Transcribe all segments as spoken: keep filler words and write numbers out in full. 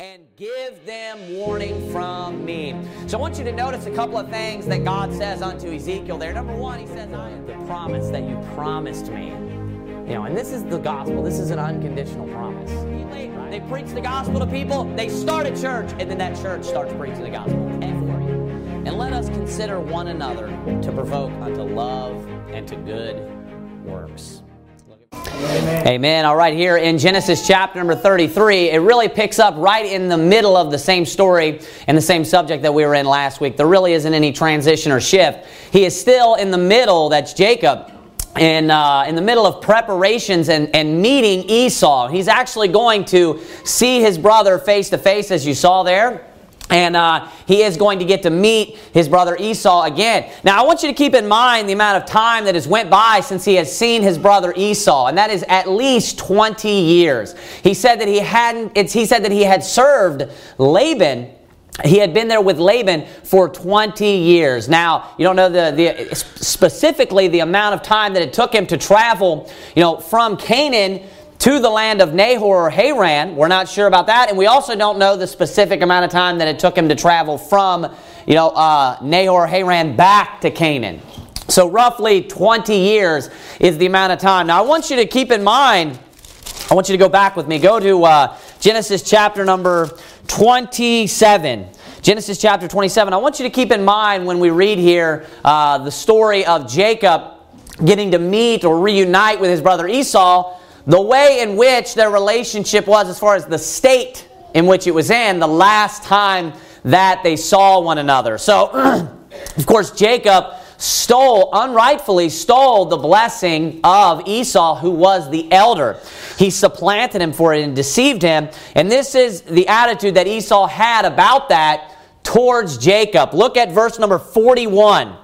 and give them warning from me. So I want you to notice a couple of things that God says unto Ezekiel there. Number one, he says, I am the promise that you promised me. You know, and this is the gospel. This is an unconditional promise. They preach the gospel to people, they start a church, and then that church starts preaching the gospel. And let us consider one another to provoke unto love and to good works. Amen. Amen. All right, here in Genesis chapter number thirty-three, it really picks up right in the middle of the same story and the same subject that we were in last week. There really isn't any transition or shift. He is still in the middle, that's Jacob, in, uh, in the middle of preparations and, and meeting Esau. He's actually going to see his brother face to face, as you saw there. And uh, he is going to get to meet his brother Esau again. Now, I want you to keep in mind the amount of time that has went by since he has seen his brother Esau, and that is at least twenty years. He said that he hadn't. It's, he said that he had served Laban. He had been there with Laban for twenty years. Now, you don't know the, the specifically the amount of time that it took him to travel, you know, from Canaan to the land of Nahor or Haran. We're not sure about that. And we also don't know the specific amount of time that it took him to travel from, you know, uh, Nahor or Haran back to Canaan. So roughly twenty years is the amount of time. Now I want you to keep in mind, I want you to go back with me. Go to uh, Genesis chapter number twenty-seven. Genesis chapter twenty-seven. I want you to keep in mind when we read here uh, the story of Jacob getting to meet or reunite with his brother Esau, the way in which their relationship was as far as the state in which it was in the last time that they saw one another. So, of course, Jacob stole, unrightfully stole the blessing of Esau, who was the elder. He supplanted him for it and deceived him. And this is the attitude that Esau had about that towards Jacob. Look at verse number forty-one.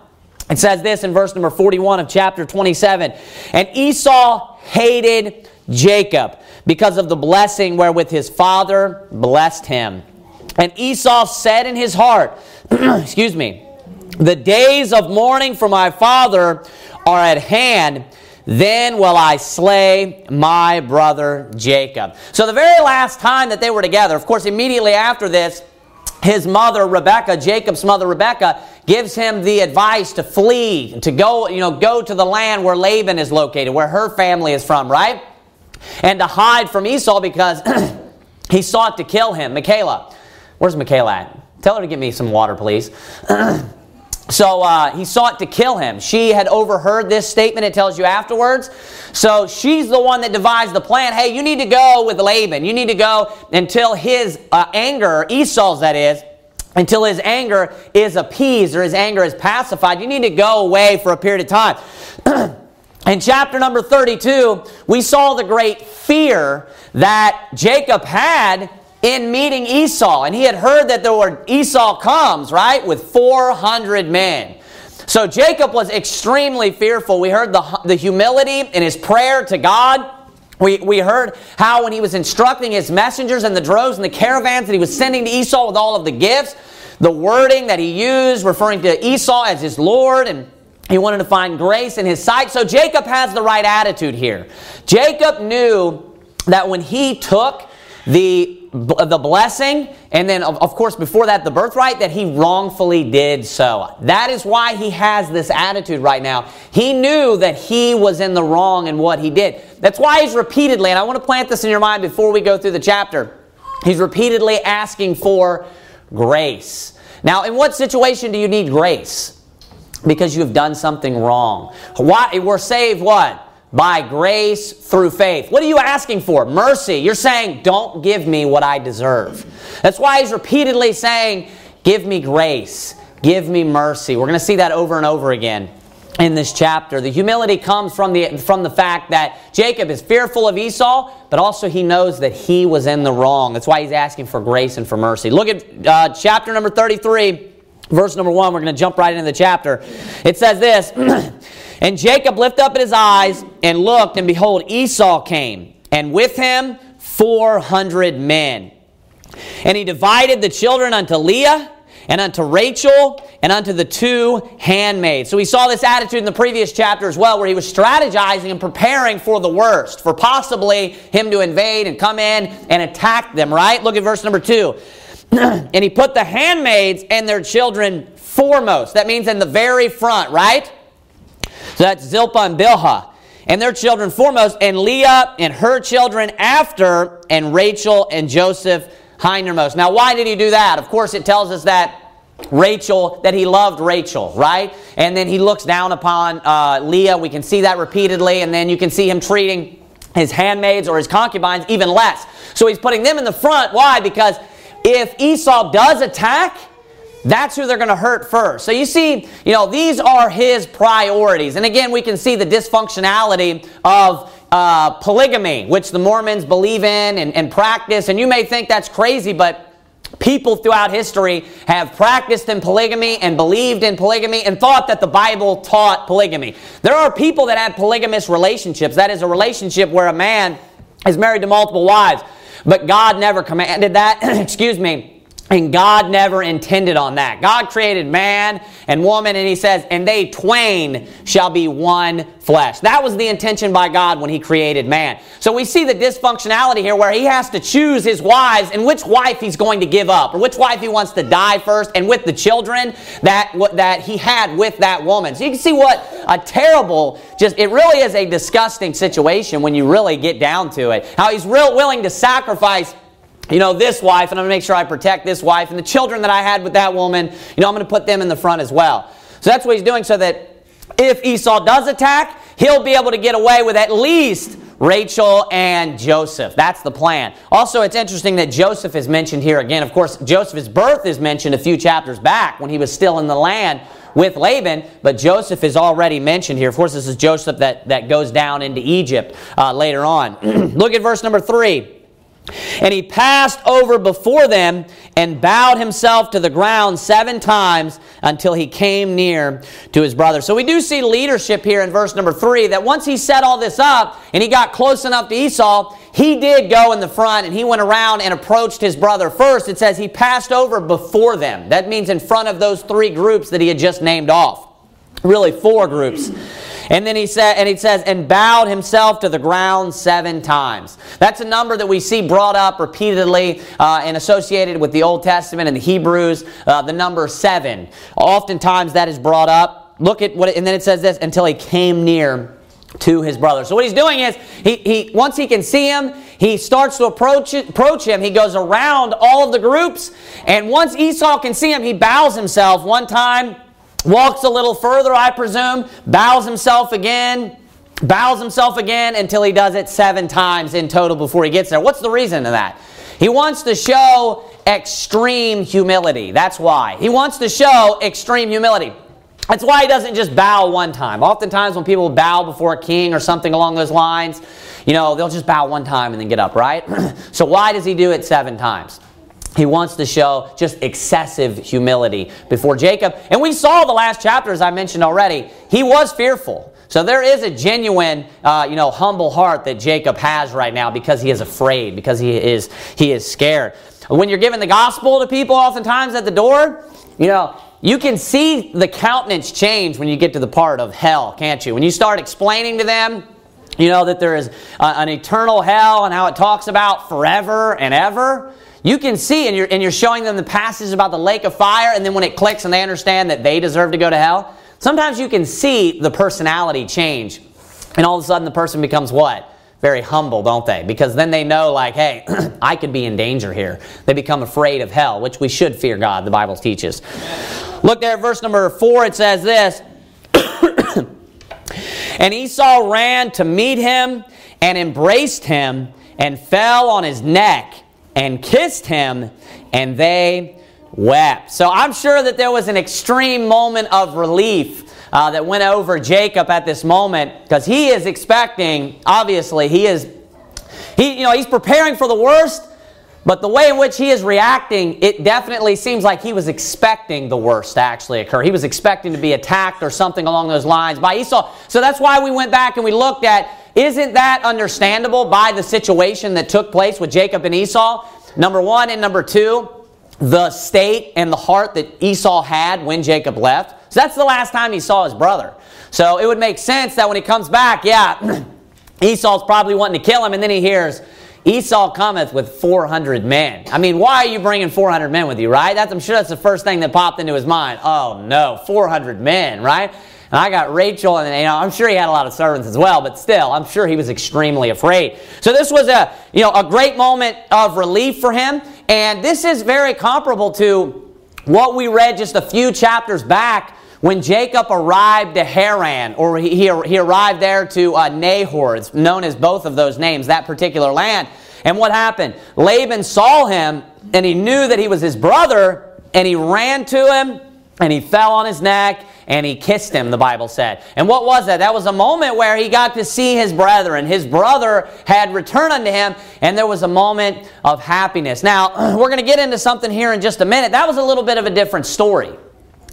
It says this in verse number forty-one of chapter twenty-seven. And Esau hated Jacob because of the blessing wherewith his father blessed him. And Esau said in his heart, excuse me, the days of mourning for my father are at hand. Then will I slay my brother Jacob. So the very last time that they were together, of course, immediately after this, his mother, Rebecca, Jacob's mother, Rebecca, gives him the advice to flee, to go, you know, go to the land where Laban is located, where her family is from, right? And to hide from Esau because he sought to kill him. Michaela, where's Michaela at? Tell her to get me some water, please. So uh, he sought to kill him. She had overheard this statement, it tells you afterwards. So she's the one that devised the plan. Hey, you need to go with Laban. You need to go until his uh, anger, Esau's that is, until his anger is appeased or his anger is pacified. You need to go away for a period of time. In chapter number thirty-two, we saw the great fear that Jacob had in meeting Esau, and he had heard that there were Esau comes, right, with four hundred men. So Jacob was extremely fearful. We heard the, the humility in his prayer to God. We, we heard how when he was instructing his messengers and the droves and the caravans that he was sending to Esau with all of the gifts, the wording that he used referring to Esau as his Lord, and he wanted to find grace in his sight. So Jacob has the right attitude here. Jacob knew that when he took the the blessing, and then, of course, before that, the birthright, that he wrongfully did so. That is why he has this attitude right now. He knew that he was in the wrong in what he did. That's why he's repeatedly, and I want to plant this in your mind before we go through the chapter, he's repeatedly asking for grace. Now, in what situation do you need grace? Because you have done something wrong. Why? We're saved what? By grace through faith. What are you asking for? Mercy. You're saying, don't give me what I deserve. That's why he's repeatedly saying, give me grace. Give me mercy. We're going to see that over and over again in this chapter. The humility comes from the, from the fact that Jacob is fearful of Esau, but also he knows that he was in the wrong. That's why he's asking for grace and for mercy. Look at uh, chapter number thirty-three, verse number one. We're going to jump right into the chapter. It says this, And Jacob lifted up his eyes and looked, and behold, Esau came, and with him four hundred men. And he divided the children unto Leah, and unto Rachel, and unto the two handmaids. So we saw this attitude in the previous chapter as well, where he was strategizing and preparing for the worst, for possibly him to invade and come in and attack them, right? Look at verse number two. And he put the handmaids and their children foremost. That means in the very front, right? So that's Zilpah and Bilhah. And their children foremost, and Leah and her children after, and Rachel and Joseph hindermost. Now, why did he do that? Of course, it tells us that Rachel, that he loved Rachel, right? And then he looks down upon uh, Leah. We can see that repeatedly. And then you can see him treating his handmaids or his concubines even less. So he's putting them in the front. Why? Because if Esau does attack, that's who they're going to hurt first. So you see, you know, these are his priorities. And again, we can see the dysfunctionality of uh, polygamy, which the Mormons believe in and, and practice. And you may think that's crazy, but people throughout history have practiced in polygamy and believed in polygamy and thought that the Bible taught polygamy. There are people that have polygamous relationships. That is a relationship where a man is married to multiple wives. But God never commanded that, excuse me, and God never intended on that. God created man and woman, and he says, and they twain shall be one flesh. That was the intention by God when he created man. So we see the dysfunctionality here where he has to choose his wives and which wife he's going to give up, or which wife he wants to die first, and with the children that, that he had with that woman. So you can see what a terrible, just it really is a disgusting situation when you really get down to it. How he's real willing to sacrifice, you know, this wife, and I'm going to make sure I protect this wife, and the children that I had with that woman, you know, I'm going to put them in the front as well. So that's what he's doing, so that if Esau does attack, he'll be able to get away with at least Rachel and Joseph. That's the plan. Also, it's interesting that Joseph is mentioned here again. Of course, Joseph's birth is mentioned a few chapters back when he was still in the land with Laban, but Joseph is already mentioned here. Of course, this is Joseph that, that goes down into Egypt uh, later on. Look at verse number three. And he passed over before them and bowed himself to the ground seven times until he came near to his brother. So we do see leadership here in verse number three, that once he set all this up and he got close enough to Esau, he did go in the front and he went around and approached his brother first. It says he passed over before them. That means in front of those three groups that he had just named off. Really four groups. And then he said, and he says, and bowed himself to the ground seven times. That's a number that we see brought up repeatedly uh, and associated with the Old Testament and the Hebrews, uh, the number seven. Oftentimes that is brought up. Look at what, it, and then it says this, until he came near to his brother. So what he's doing is, he, he once he can see him, he starts to approach, approach him. He goes around all of the groups, and once Esau can see him, he bows himself one time. Walks a little further, I presume, bows himself again, bows himself again until he does it seven times in total before he gets there. What's the reason of that? He wants to show extreme humility. That's why. He wants to show extreme humility. That's why he doesn't just bow one time. Oftentimes when people bow before a king or something along those lines, you know, they'll just bow one time and then get up, right? So why does he do it seven times? He wants to show just excessive humility before Jacob. And we saw the last chapter, as I mentioned already, he was fearful. So there is a genuine, uh, you know, humble heart that Jacob has right now because he is afraid, because he is he is scared. When you're giving the gospel to people oftentimes at the door, you know, you can see the countenance change when you get to the part of hell, can't you? When you start explaining to them, you know, that there is uh, an eternal hell and how it talks about forever and ever, you can see, and you're, and you're showing them the passage about the lake of fire, and then when it clicks and they understand that they deserve to go to hell, sometimes you can see the personality change. And all of a sudden the person becomes what? Very humble, don't they? Because then they know, like, hey, I could be in danger here. They become afraid of hell, which we should fear God, the Bible teaches. Look there at verse number four. It says this, And Esau ran to meet him and embraced him and fell on his neck and kissed him, and they wept. So I'm sure that there was an extreme moment of relief uh, that went over Jacob at this moment, because he is expecting, obviously, he is, he you know, he's preparing for the worst, but the way in which he is reacting, it definitely seems like he was expecting the worst to actually occur. He was expecting to be attacked or something along those lines by Esau. So that's why we went back and we looked at, isn't that understandable by the situation that took place with Jacob and Esau? Number one, and number two, the state and the heart that Esau had when Jacob left. So that's the last time he saw his brother. So it would make sense that when he comes back, yeah, Esau's probably wanting to kill him, and then he hears, Esau cometh with four hundred men. I mean, why are you bringing four hundred men with you, right? That's, I'm sure that's the first thing that popped into his mind. Oh, no, four hundred men, right? And I got Rachel, and you know, I'm sure he had a lot of servants as well, but still, I'm sure he was extremely afraid. So this was a, you know, a great moment of relief for him, and this is very comparable to what we read just a few chapters back when Jacob arrived to Haran, or he, he, he arrived there to uh, Nahor. It's known as both of those names, that particular land. And what happened? Laban saw him, and he knew that he was his brother, and he ran to him, and he fell on his neck, and he kissed him, the Bible said. And what was that? That was a moment where he got to see his brethren. His brother had returned unto him, and there was a moment of happiness. Now, we're going to get into something here in just a minute. That was a little bit of a different story.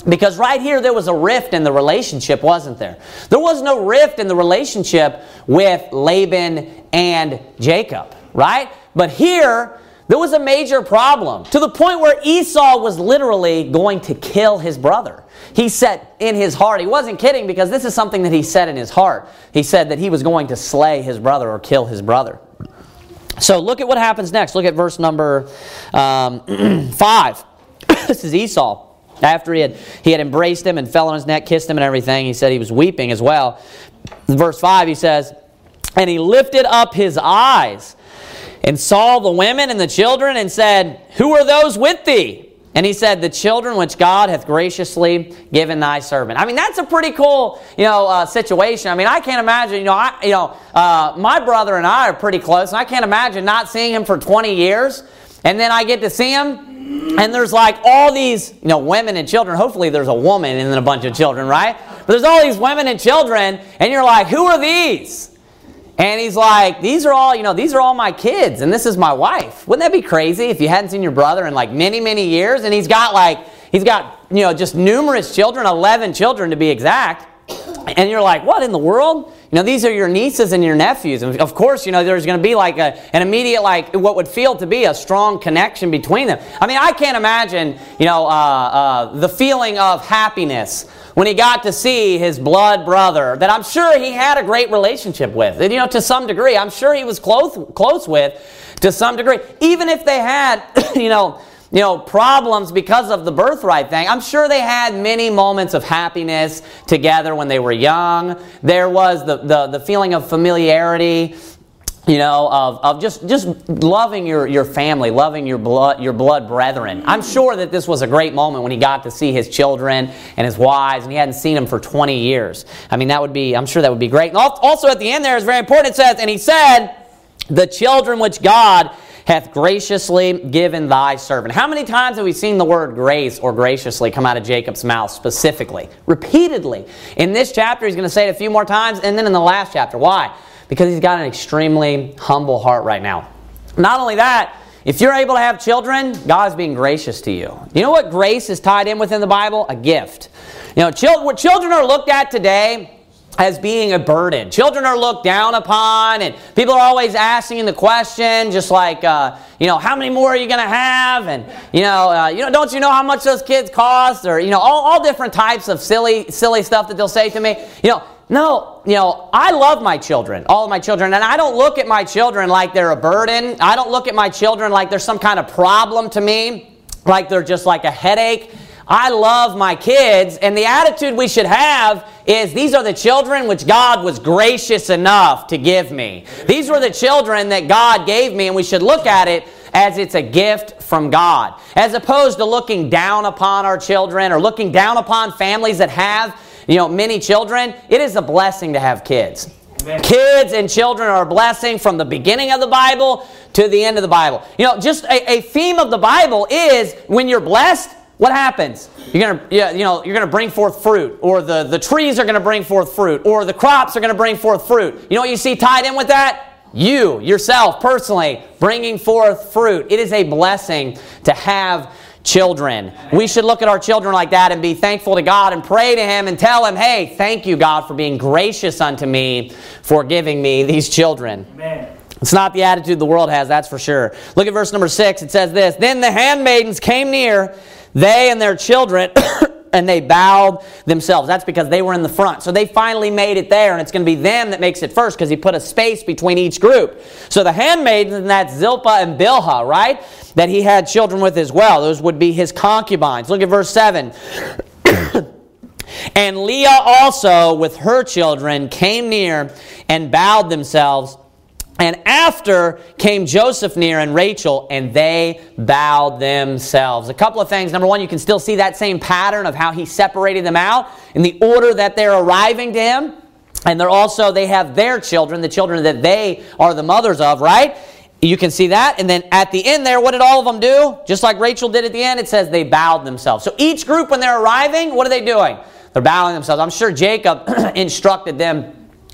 Because right here, there was a rift in the relationship, wasn't there? There was no rift in the relationship with Laban and Jacob, right? But here, there was a major problem, to the point where Esau was literally going to kill his brother. He said in his heart, he wasn't kidding, because this is something that he said in his heart. He said that he was going to slay his brother or kill his brother. So look at what happens next. Look at verse number um, five. This is Esau. After he had, he had embraced him and fell on his neck, kissed him and everything, he said he was weeping as well. Verse five, he says, and he lifted up his eyes and saw the women and the children and said, who are those with thee? And he said, the children which God hath graciously given thy servant. I mean, that's a pretty cool, you know, uh, situation. I mean, I can't imagine, you know, I, you know, uh, my brother and I are pretty close, and I can't imagine not seeing him for twenty years, and then I get to see him. And there's like all these, you know, women and children. Hopefully there's a woman and then a bunch of children, right? But there's all these women and children, and you're like, who are these? And he's like, these are all, you know, these are all my kids, and this is my wife. Wouldn't that be crazy if you hadn't seen your brother in like many, many years? And he's got like, he's got, you know, just numerous children, eleven children to be exact. And you're like, what in the world? You know, these are your nieces and your nephews. And of course, you know, there's going to be like a, an immediate, like what would feel to be a strong connection between them. I mean, I can't imagine, you know, uh, uh, the feeling of happiness when he got to see his blood brother that I'm sure he had a great relationship with. And, you know, to some degree, I'm sure he was close, close with to some degree. Even if they had, you know, you know, problems because of the birthright thing. I'm sure they had many moments of happiness together when they were young. There was the the, the feeling of familiarity, you know, of, of just, just loving your, your family, loving your blood your blood brethren. I'm sure that this was a great moment when he got to see his children and his wives, and he hadn't seen them for twenty years. I mean, that would be, I'm sure that would be great. And also at the end there is very important. It says, and he said, the children which God hath graciously given thy servant. How many times have we seen the word grace or graciously come out of Jacob's mouth specifically? Repeatedly. In this chapter, he's going to say it a few more times, and then in the last chapter. Why? Because he's got an extremely humble heart right now. Not only that, if you're able to have children, God's being gracious to you. You know what grace is tied in with in the Bible? A gift. You know, children are looked at today as being a burden. Children are looked down upon, and people are always asking the question, just like, uh, you know, how many more are you going to have? And, you know, uh, you know, don't you know how much those kids cost? Or, you know, all, all different types of silly, silly stuff that they'll say to me. You know, no, you know, I love my children, all of my children, and I don't look at my children like they're a burden. I don't look at my children like there's some kind of problem to me, like they're just like a headache. I love my kids, and the attitude we should have is these are the children which God was gracious enough to give me. These were the children that God gave me, and we should look at it as it's a gift from God, as opposed to looking down upon our children or looking down upon families that have, you know, many children. It is a blessing to have kids. Amen. Kids and children are a blessing from the beginning of the Bible to the end of the Bible. You know, just a, a theme of the Bible is when you're blessed, what happens? You're gonna, you know, you're gonna bring forth fruit, or the, the trees are gonna bring forth fruit, or the crops are gonna bring forth fruit. You know what you see tied in with that? You, yourself, personally, bringing forth fruit. It is a blessing to have children. We should look at our children like that and be thankful to God and pray to Him and tell Him, hey, thank you, God, for being gracious unto me, for giving me these children. Amen. It's not the attitude the world has, that's for sure. Look at verse number six. It says this, "Then the handmaidens came near, they and their children, and they bowed themselves." That's because they were in the front. So they finally made it there, and it's going to be them that makes it first because he put a space between each group. So the handmaidens, and that's Zilpah and Bilhah, right? That he had children with as well. Those would be his concubines. Look at verse seven. "And Leah also with her children came near and bowed themselves. And after came Joseph near and Rachel, and they bowed themselves." A couple of things. Number one, you can still see that same pattern of how he separated them out in the order that they're arriving to him. And they're also, they have their children, the children that they are the mothers of, right? You can see that. And then at the end there, what did all of them do? Just like Rachel did at the end, it says they bowed themselves. So each group, when they're arriving, what are they doing? They're bowing themselves. I'm sure Jacob instructed them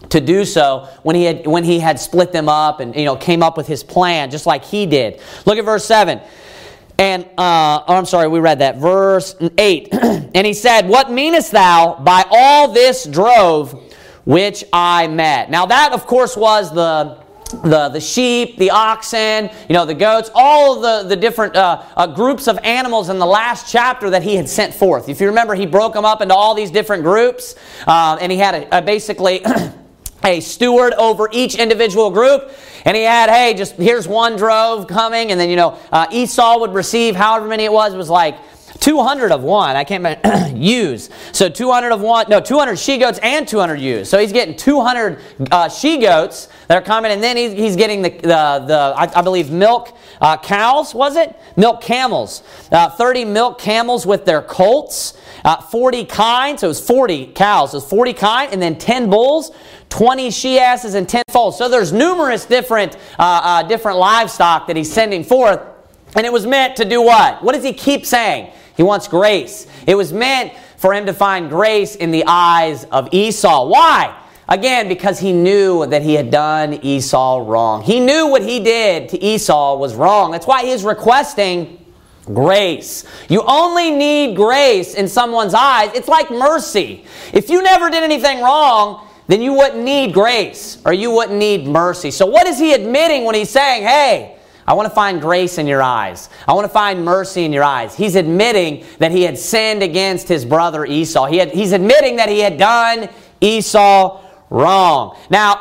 to do so when he had when he had split them up and, you know, came up with his plan just like he did. Look at verse seven. And, uh, oh, I'm sorry, we read that. Verse eight. "And he said, 'What meanest thou by all this drove which I met?'" Now that, of course, was the... The, the sheep, the oxen, you know, the goats, all the, the different uh, uh, groups of animals in the last chapter that he had sent forth. If you remember, he broke them up into all these different groups, uh, and he had a, a basically a steward over each individual group. And he had, hey, just here's one drove coming, and then, you know, uh, Esau would receive however many it was. It was like two hundred of one. I can't remember. Ewes. So two hundred of one. No, two hundred she-goats and two hundred ewes. So he's getting two hundred uh, she-goats that are coming. And then he's, he's getting the, the, the I, I believe, milk uh, cows, was it? Milk camels. Uh, thirty milk camels with their colts. Uh, forty kine. So it was forty cows. So it was forty kine. And then ten bulls. twenty she-asses and ten foals. So there's numerous different, uh, uh, different livestock that he's sending forth. And it was meant to do what? What does he keep saying? He wants grace. It was meant for him to find grace in the eyes of Esau. Why? Again, because he knew that he had done Esau wrong. He knew what he did to Esau was wrong. That's why he is requesting grace. You only need grace in someone's eyes. It's like mercy. If you never did anything wrong, then you wouldn't need grace or you wouldn't need mercy. So what is he admitting when he's saying, hey, I want to find grace in your eyes. I want to find mercy in your eyes. He's admitting that he had sinned against his brother Esau. He had, he's admitting that he had done Esau wrong. Now,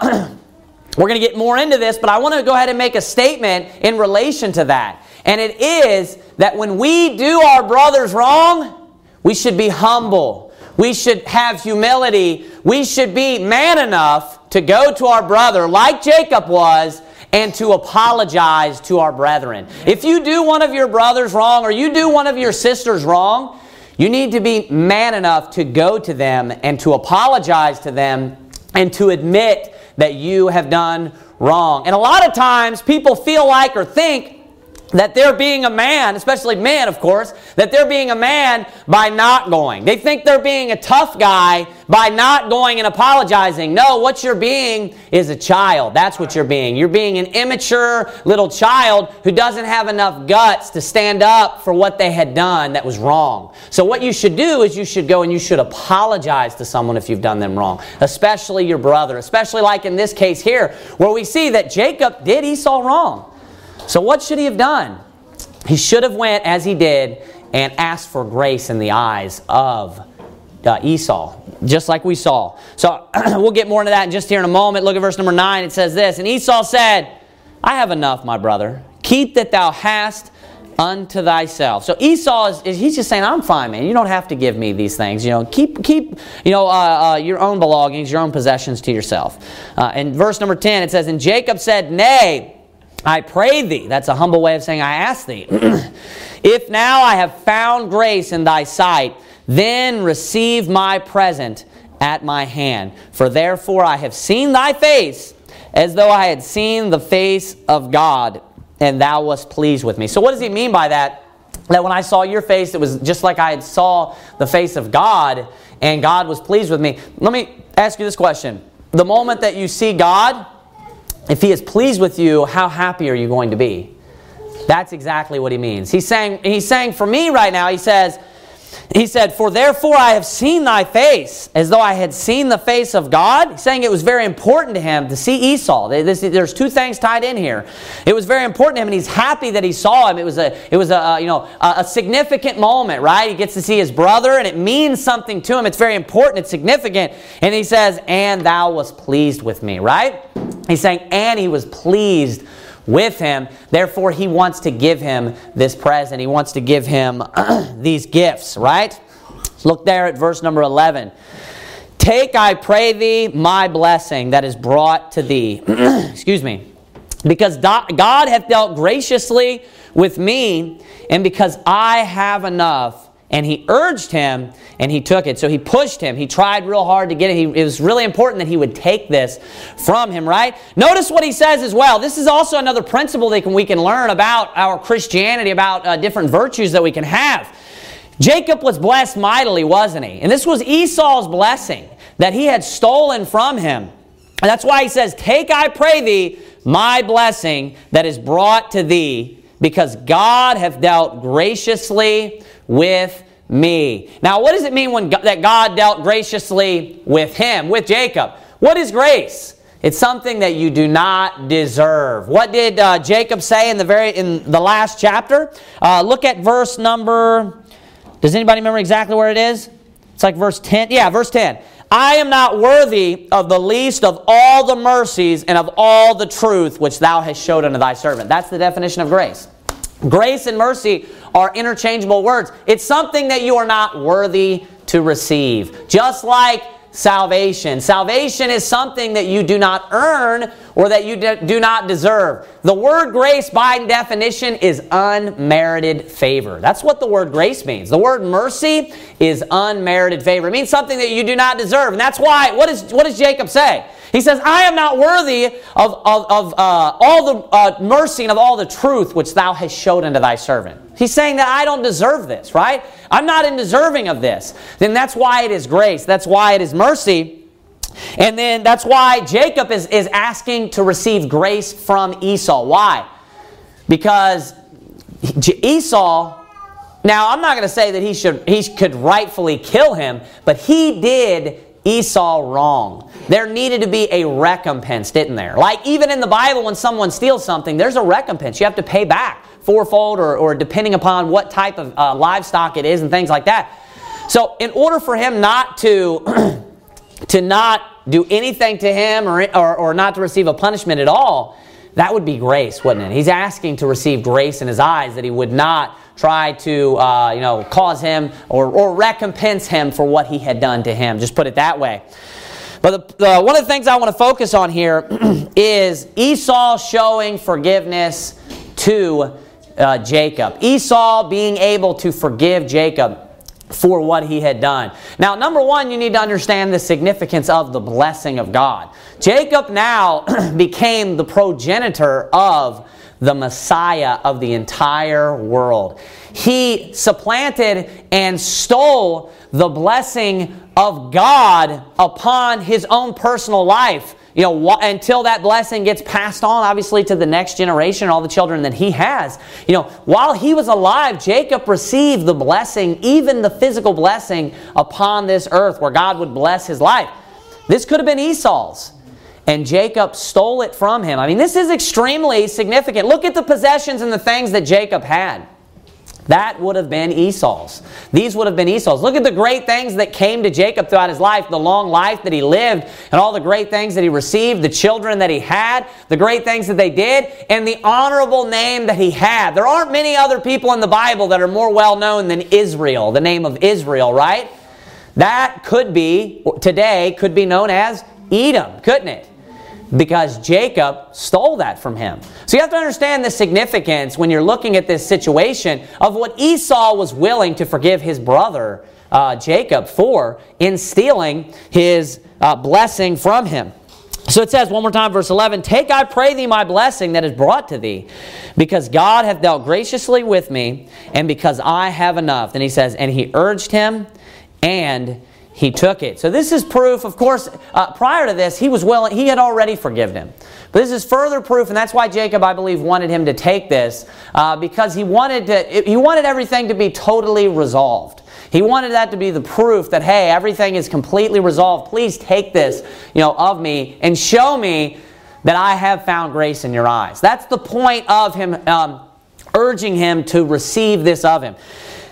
we're going to get more into this, but I want to go ahead and make a statement in relation to that. And it is that when we do our brothers wrong, we should be humble. We should have humility. We should be man enough to go to our brother like Jacob was and to apologize to our brethren. If you do one of your brothers wrong or you do one of your sisters wrong, you need to be man enough to go to them and to apologize to them and to admit that you have done wrong. And a lot of times people feel like or think that they're being a man, especially men, of course, that they're being a man by not going. They think they're being a tough guy by not going and apologizing. No, what you're being is a child. That's what you're being. You're being an immature little child who doesn't have enough guts to stand up for what they had done that was wrong. So what you should do is you should go and you should apologize to someone if you've done them wrong, especially your brother, especially like in this case here where we see that Jacob did Esau wrong. So what should he have done? He should have went as he did and asked for grace in the eyes of uh, Esau, just like we saw. So we'll get more into that in just here in a moment. Look at verse number nine. It says this, "And Esau said, 'I have enough, my brother. Keep that thou hast unto thyself.'" So Esau is, is he's just saying, "I'm fine, man. You don't have to give me these things. You know, keep keep you know uh, uh, your own belongings, your own possessions to yourself." Uh, and verse number ten, it says, "And Jacob said, 'Nay, I pray thee,'" that's a humble way of saying I ask thee, "'if now I have found grace in thy sight, then receive my present at my hand. For therefore I have seen thy face, as though I had seen the face of God, and thou wast pleased with me.'" So what does he mean by that? That when I saw your face, it was just like I had saw the face of God, and God was pleased with me. Let me ask you this question. The moment that you see God, if he is pleased with you, how happy are you going to be? That's exactly what he means. He's saying, he's saying for me right now, he says, He said, "For therefore I have seen thy face, as though I had seen the face of God." He's saying it was very important to him to see Esau. There's two things tied in here. It was very important to him, and he's happy that he saw him. It was a, it was a, you know, a significant moment, right? He gets to see his brother, and it means something to him. It's very important. It's significant. And he says, "And thou wast pleased with me," right? He's saying, and he was pleased with him. Therefore, he wants to give him this present. He wants to give him these gifts, right? Look there at verse number eleven. "Take, I pray thee, my blessing that is brought to thee." Excuse me. "Because God hath dealt graciously with me, and because I have enough." And he urged him, and he took it. So he pushed him. He tried real hard to get it. He, it was really important that he would take this from him, right? Notice what he says as well. This is also another principle that can, we can learn about our Christianity, about uh, different virtues that we can have. Jacob was blessed mightily, wasn't he? And this was Esau's blessing that he had stolen from him. And that's why he says, "Take, I pray thee, my blessing that is brought to thee, because God hath dealt graciously with me." Now, what does it mean when God, that God dealt graciously with him, with Jacob? What is grace? It's something that you do not deserve. What did uh, Jacob say in the very in the last chapter? Uh, look at verse number. Does anybody remember exactly where it is? It's like verse ten. Yeah, verse ten. "I am not worthy of the least of all the mercies and of all the truth which thou hast showed unto thy servant." That's the definition of grace. Grace and mercy are interchangeable words. It's something that you are not worthy to receive. Just like salvation. Salvation is something that you do not earn or that you do not deserve. The word grace, by definition, is unmerited favor. That's what the word grace means. The word mercy is unmerited favor. It means something that you do not deserve. And that's why, what, is, what does Jacob say? He says, "I am not worthy of, of, of uh, all the uh, mercy and of all the truth which thou hast showed unto thy servant." He's saying that I don't deserve this, right? I'm not in deserving of this. Then that's why it is grace. That's why it is mercy. And then that's why Jacob is, is asking to receive grace from Esau. Why? Because Esau... Now, I'm not going to say that he should he could rightfully kill him, but he did Esau wrong. There needed to be a recompense, didn't there? Like even in the Bible, when someone steals something, there's a recompense. You have to pay back fourfold or, or depending upon what type of uh, livestock it is and things like that. So in order for him not to, to not do anything to him or, or, or not to receive a punishment at all, that would be grace, wouldn't it? He's asking to receive grace in his eyes, that he would not try to, uh, you know, cause him or, or recompense him for what he had done to him. Just put it that way. But the, the, one of the things I want to focus on here is Esau showing forgiveness to uh, Jacob. Esau being able to forgive Jacob for what he had done. Now, number one, you need to understand the significance of the blessing of God. Jacob now became the progenitor of the Messiah of the entire world. He supplanted and stole the blessing of God upon his own personal life. You know, wh- until that blessing gets passed on, obviously, to the next generation, all the children that he has. You know, while he was alive, Jacob received the blessing, even the physical blessing, upon this earth where God would bless his life. This could have been Esau's, and Jacob stole it from him. I mean, this is extremely significant. Look at the possessions and the things that Jacob had. That would have been Esau's. These would have been Esau's. Look at the great things that came to Jacob throughout his life, the long life that he lived, and all the great things that he received, the children that he had, the great things that they did, and the honorable name that he had. There aren't many other people in the Bible that are more well-known than Israel, the name of Israel, right? That could be, today, could be known as Edom, couldn't it? Because Jacob stole that from him. So you have to understand the significance when you're looking at this situation of what Esau was willing to forgive his brother uh, Jacob for in stealing his uh, blessing from him. So it says one more time, verse eleven, "Take, I pray thee, my blessing that is brought to thee, because God hath dealt graciously with me, and because I have enough." Then he says, "And he urged him, and he took it." So this is proof, of course, uh, prior to this, he was willing, he had already forgiven him. But this is further proof, and that's why Jacob, I believe, wanted him to take this, uh, because he wanted to, he wanted everything to be totally resolved. He wanted that to be the proof that, hey, everything is completely resolved. Please take this, you know, of me and show me that I have found grace in your eyes. That's the point of him um, urging him to receive this of him.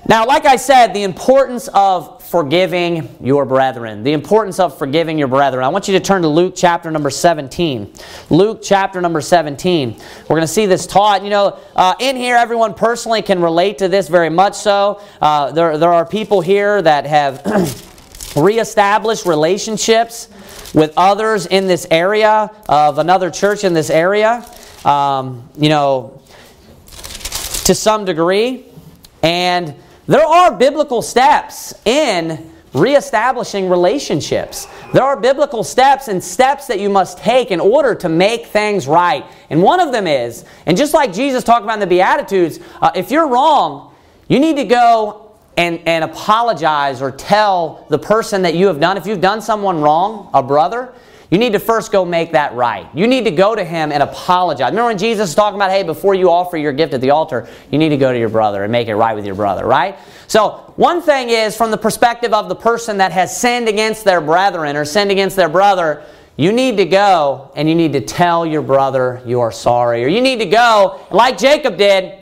Now, like I said, the importance of forgiving your brethren. The importance of forgiving your brethren. I want you to turn to Luke chapter number seventeen. Luke chapter number seventeen. We're going to see this taught. You know, uh, in here, everyone personally can relate to this very much so. Uh, there, there are people here that have reestablished relationships with others in this area, of another church in this area, um, you know, to some degree. And there are biblical steps in reestablishing relationships. There are biblical steps and steps that you must take in order to make things right. And one of them is, and just like Jesus talked about in the Beatitudes, uh, if you're wrong, you need to go And, and apologize or tell the person that you have done. If you've done someone wrong, a brother, you need to first go make that right. You need to go to him and apologize. Remember when Jesus was talking about, hey, before you offer your gift at the altar, you need to go to your brother and make it right with your brother, right? So one thing is, from the perspective of the person that has sinned against their brethren or sinned against their brother, you need to go and you need to tell your brother you are sorry. Or you need to go, like Jacob did,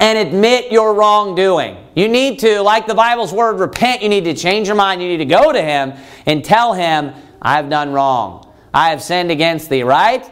and admit your wrongdoing. You need to, like the Bible's word, repent. You need to change your mind. You need to go to him and tell him, I've done wrong. I have sinned against thee, right?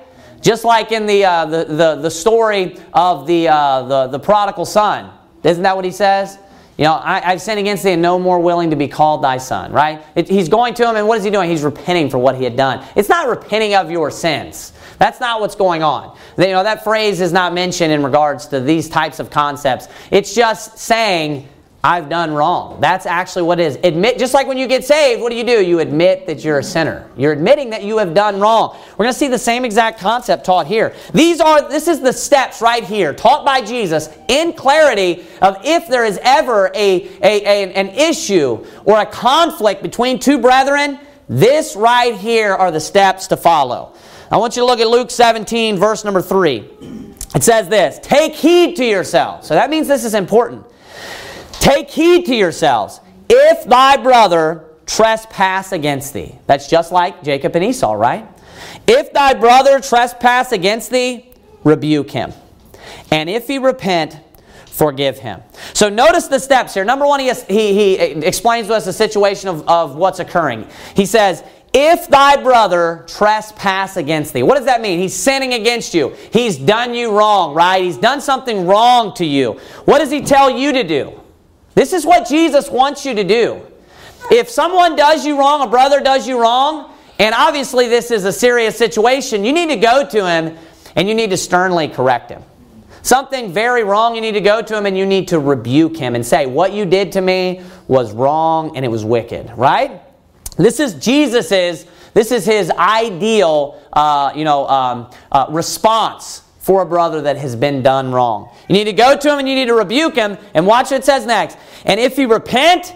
Just like in the uh, the, the the story of the, uh, the, the prodigal son. Isn't that what he says? You know, I, I've sinned against thee and no more willing to be called thy son, right? It, he's going to him, and what is he doing? He's repenting for what he had done. It's not repenting of your sins. That's not what's going on. You know, that phrase is not mentioned in regards to these types of concepts. It's just saying, I've done wrong. That's actually what it is. Admit, just like when you get saved, what do you do? You admit that you're a sinner. You're admitting that you have done wrong. We're going to see the same exact concept taught here. These are, this is the steps right here, taught by Jesus in clarity of if there is ever a, a, a an issue or a conflict between two brethren, this right here are the steps to follow. I want you to look at Luke seventeen, verse number three. It says this, take heed to yourselves. So that means this is important. Take heed to yourselves if thy brother trespass against thee. That's just like Jacob and Esau, right? If thy brother trespass against thee, rebuke him. And if he repent, forgive him. So notice the steps here. Number one, he, he, he explains to us the situation of, of what's occurring. He says, if thy brother trespass against thee. What does that mean? He's sinning against you. He's done you wrong, right? He's done something wrong to you. What does he tell you to do? This is what Jesus wants you to do. If someone does you wrong, a brother does you wrong, and obviously this is a serious situation, you need to go to him and you need to sternly correct him. Something very wrong, you need to go to him and you need to rebuke him and say, what you did to me was wrong and it was wicked, right? This is Jesus's, this is his ideal uh, you know, um, uh, response for a brother that has been done wrong. You need to go to him and you need to rebuke him, and watch what it says next. And if he repent,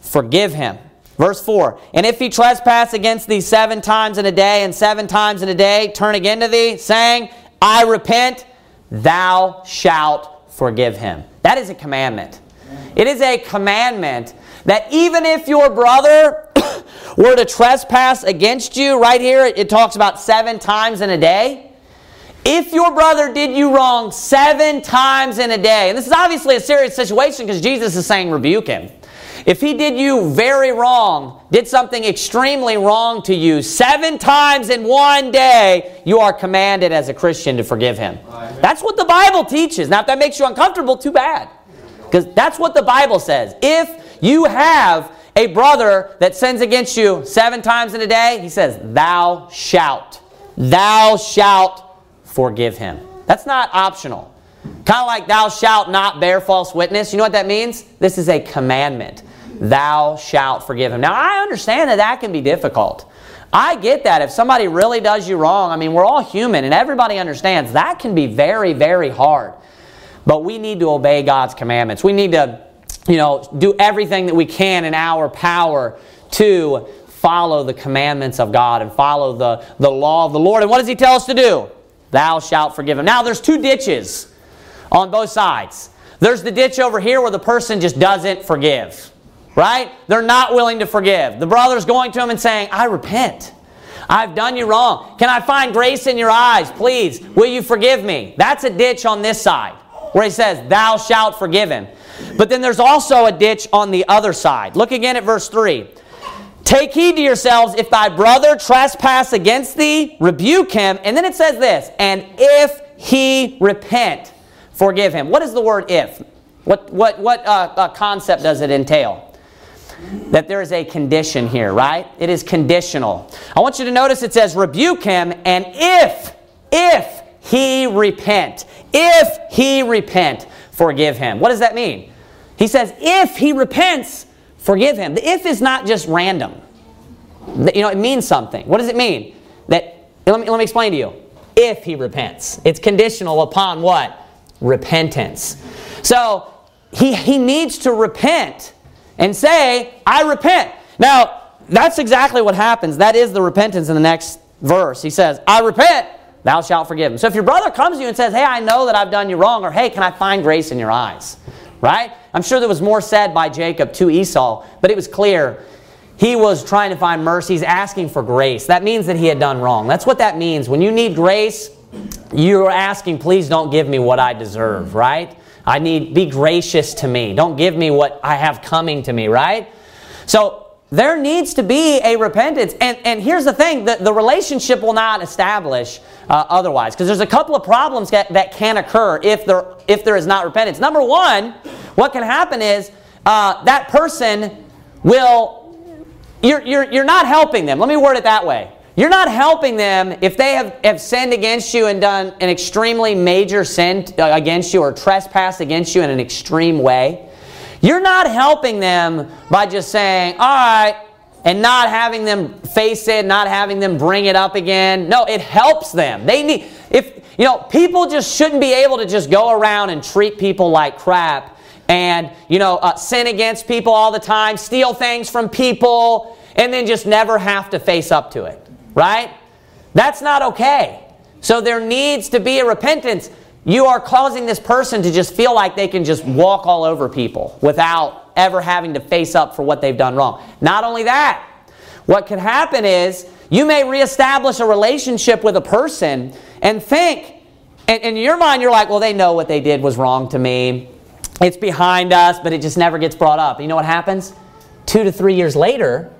forgive him. Verse four, and if he trespass against thee seven times in a day, and seven times in a day turn again to thee, saying, I repent, thou shalt forgive him. That is a commandment. It is a commandment that even if your brother were to trespass against you, right here it talks about seven times in a day. If your brother did you wrong seven times in a day, and this is obviously a serious situation because Jesus is saying rebuke him. If he did you very wrong, did something extremely wrong to you, seven times in one day, you are commanded as a Christian to forgive him. Amen. That's what the Bible teaches. Now, if that makes you uncomfortable, too bad. Because that's what the Bible says. If you have a brother that sins against you seven times in a day, he says, thou shalt. Thou shalt forgive him. That's not optional. Kind of like thou shalt not bear false witness. You know what that means? This is a commandment. Thou shalt forgive him. Now, I understand that that can be difficult. I get that. If somebody really does you wrong, I mean, we're all human and everybody understands that can be very, very hard. But we need to obey God's commandments. We need to, you know, do everything that we can in our power to follow the commandments of God and follow the, the law of the Lord. And what does he tell us to do? Thou shalt forgive him. Now, there's two ditches on both sides. There's the ditch over here where the person just doesn't forgive. Right? They're not willing to forgive. The brother's going to him and saying, I repent. I've done you wrong. Can I find grace in your eyes, please? Will you forgive me? That's a ditch on this side where he says, thou shalt forgive him. But then there's also a ditch on the other side. Look again at verse three. Take heed to yourselves, if thy brother trespass against thee, rebuke him. And then it says this, and if he repent, forgive him. What is the word if? What, what, what uh, uh, concept does it entail? That there is a condition here, right? It is conditional. I want you to notice it says, rebuke him, and if, if he repent, if he repent, forgive him. What does that mean? He says, if he repents, forgive him. The if is not just random. You know, it means something. What does it mean? That, let me, let me explain to you. If he repents. It's conditional upon what? Repentance. So, he, he needs to repent and say, I repent. Now, that's exactly what happens. That is the repentance in the next verse. He says, I repent, thou shalt forgive him. So if your brother comes to you and says, hey, I know that I've done you wrong, or hey, can I find grace in your eyes? Right? I'm sure there was more said by Jacob to Esau, but it was clear he was trying to find mercy. He's asking for grace. That means that he had done wrong. That's what that means. When you need grace, you're asking, please don't give me what I deserve, right? I need, be gracious to me. Don't give me what I have coming to me, right? So there needs to be a repentance. And, and here's the thing, the, the relationship will not establish uh, otherwise. Because there's a couple of problems that, that can occur if there, if there is not repentance. Number one, what can happen is uh, that person will, you're, you're, you're not helping them. Let me word it that way. You're not helping them if they have, have sinned against you and done an extremely major sin against you or trespassed against you in an extreme way. You're not helping them by just saying, all right, and not having them face it, not having them bring it up again. No, it helps them. They need, if, you know, people just shouldn't be able to just go around and treat people like crap and, you know, uh, sin against people all the time, steal things from people, and then just never have to face up to it. Right? That's not okay. So there needs to be a repentance. You are causing this person to just feel like they can just walk all over people without ever having to face up for what they've done wrong. Not only that, what can happen is you may reestablish a relationship with a person and think, and in your mind you're like, well, they know what they did was wrong to me. It's behind us, but it just never gets brought up. You know what happens? Two to three years later,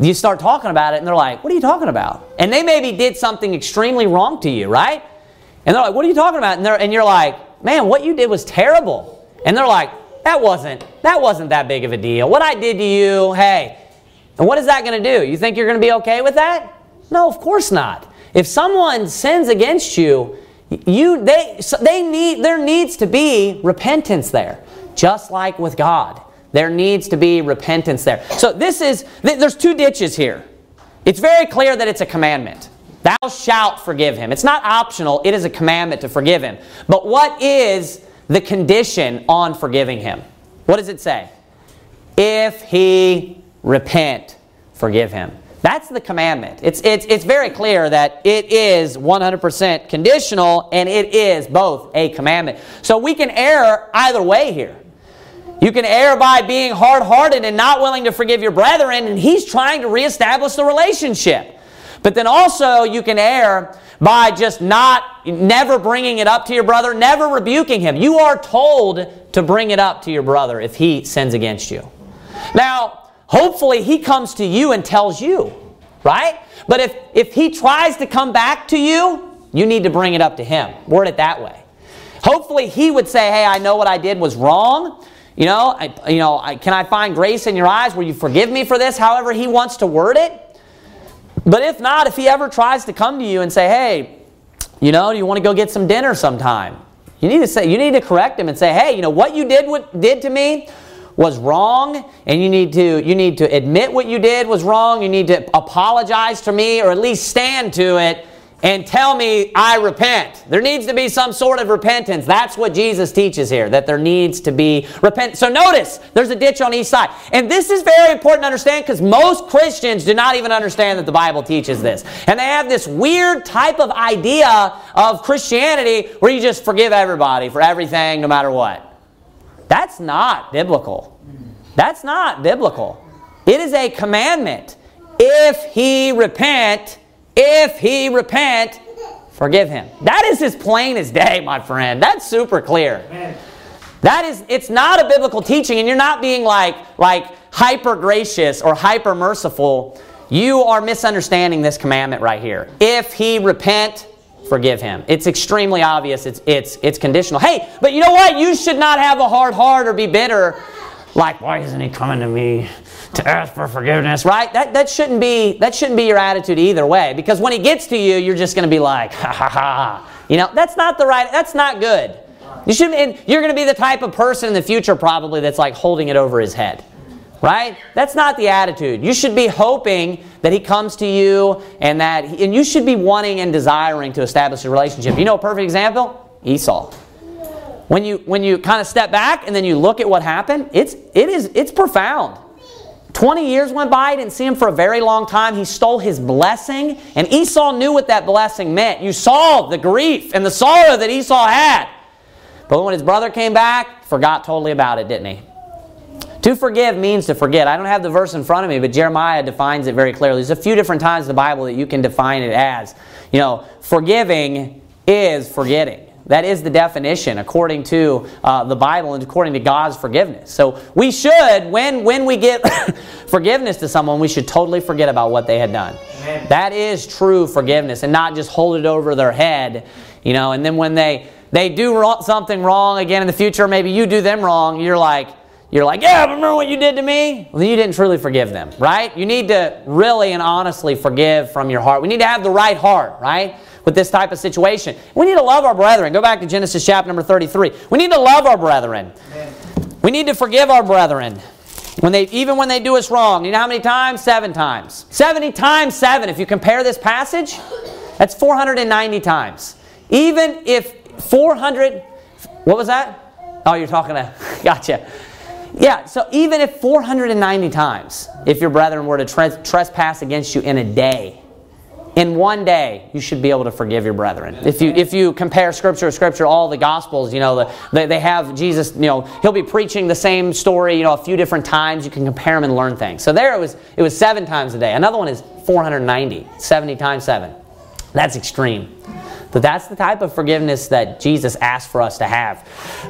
you start talking about it, and they're like, what are you talking about? And they maybe did something extremely wrong to you, right? And they're like, what are you talking about? And, and you're like, man, what you did was terrible. And they're like, that wasn't, that wasn't that big of a deal. What I did to you, hey. And what is that going to do? You think you're going to be okay with that? No, of course not. If someone sins against you, you they they need there needs to be repentance there, just like with God. There needs to be repentance there. So this is, th- there's two ditches here. It's very clear that it's a commandment. Thou shalt forgive him. It's not optional. It is a commandment to forgive him. But what is the condition on forgiving him? What does it say? If he repent, forgive him. That's the commandment. It's, it's, it's very clear that it is one hundred percent conditional and it is both a commandment. So we can err either way here. You can err by being hard-hearted and not willing to forgive your brethren, and he's trying to reestablish the relationship. But then also you can err by just not, never bringing it up to your brother, never rebuking him. You are told to bring it up to your brother if he sins against you. Now, hopefully he comes to you and tells you, right? But if, if he tries to come back to you, you need to bring it up to him. Word it that way. Hopefully he would say, hey, I know what I did was wrong. You know, I, you know, I, can I find grace in your eyes? Will you forgive me for this? However he wants to word it. But if not, if he ever tries to come to you and say, hey, you know, do you want to go get some dinner sometime? You need to say, you need to correct him and say, hey, you know, what you did what, did to me was wrong, and you need to you need to admit what you did was wrong. You need to apologize to me, or at least stand to it and tell me I repent. There needs to be some sort of repentance. That's what Jesus teaches here, that there needs to be repentance. So notice, there's a ditch on each side. And this is very important to understand because most Christians do not even understand that the Bible teaches this. And they have this weird type of idea of Christianity where you just forgive everybody for everything, no matter what. That's not biblical. That's not biblical. It is a commandment. If he repent, if he repent, forgive him. That is as plain as day, my friend. That's super clear. Amen. That is, it's not a biblical teaching, and you're not being like, like hyper gracious or hyper merciful. You are misunderstanding this commandment right here. If he repent, forgive him. It's extremely obvious. It's it's it's conditional. Hey, but you know what? You should not have a hard heart or be bitter. Like, why isn't he coming to me to ask for forgiveness, right? That that shouldn't be that shouldn't be your attitude either way. Because when he gets to you, you're just going to be like, ha ha ha. You know, that's not the right. That's not good. You should. And you're going to be the type of person in the future probably that's like holding it over his head, right? That's not the attitude. You should be hoping that he comes to you, and that he, and you should be wanting and desiring to establish a relationship. You know, a perfect example, Esau. When you when you kind of step back and then you look at what happened, it's it is it's profound. Twenty years went by. I didn't see him for a very long time. He stole his blessing, and Esau knew what that blessing meant. You saw the grief and the sorrow that Esau had. But when his brother came back, forgot totally about it, didn't he? To forgive means to forget. I don't have the verse in front of me, but Jeremiah defines it very clearly. There's a few different times in the Bible that you can define it as. You know, forgiving is forgetting. That is the definition according to uh, the Bible and according to God's forgiveness. So we should, when when we get forgiveness to someone, we should totally forget about what they had done. Amen. That is true forgiveness, and not just hold it over their head, you know, and then when they, they do wrong, something wrong again in the future, maybe you do them wrong, you're like, You're like, yeah, but remember what you did to me? Well, you didn't truly forgive them, right? You need to really and honestly forgive from your heart. We need to have the right heart, right, with this type of situation. We need to love our brethren. Go back to Genesis chapter number thirty-three. We need to love our brethren. Amen. We need to forgive our brethren, when they, even when they do us wrong. You know how many times? Seven times. Seventy times seven. If you compare this passage, that's four hundred ninety times. Even if four hundred, what was that? Oh, you're talking to, gotcha. Yeah, so even if four hundred ninety times, if your brethren were to tre- trespass against you in a day, in one day, you should be able to forgive your brethren. If you if you compare Scripture to Scripture, all the Gospels, you know, the, they, they have Jesus, you know, he'll be preaching the same story, you know, a few different times. You can compare them and learn things. So there it was, it was seven times a day. Another one is four hundred ninety, seventy times seven. That's extreme. But that's the type of forgiveness that Jesus asked for us to have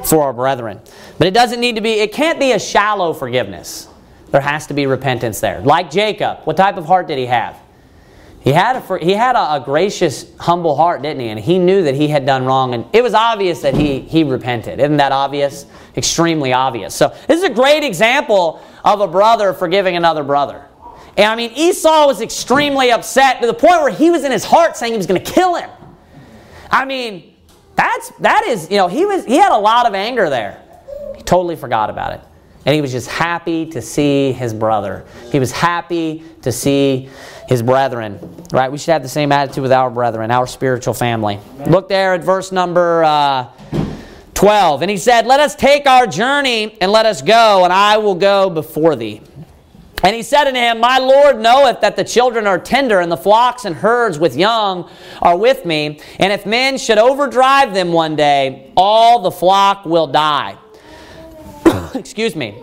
for our brethren. But it doesn't need to be, it can't be a shallow forgiveness. There has to be repentance there. Like Jacob, what type of heart did he have? He had a, he had a, a gracious, humble heart, didn't he? And he knew that he had done wrong, and it was obvious that he, he repented. Isn't that obvious? Extremely obvious. So this is a great example of a brother forgiving another brother. And I mean, Esau was extremely upset to the point where he was in his heart saying he was going to kill him. I mean, that's that is, you know, he was he had a lot of anger there. He totally forgot about it. And he was just happy to see his brother. He was happy to see his brethren, right? We should have the same attitude with our brethren, our spiritual family. Look there at verse number uh, twelve. And he said, "Let us take our journey and let us go, and I will go before thee." And he said unto him, "My Lord knoweth that the children are tender, and the flocks and herds with young are with me. And if men should overdrive them one day, all the flock will die." Excuse me.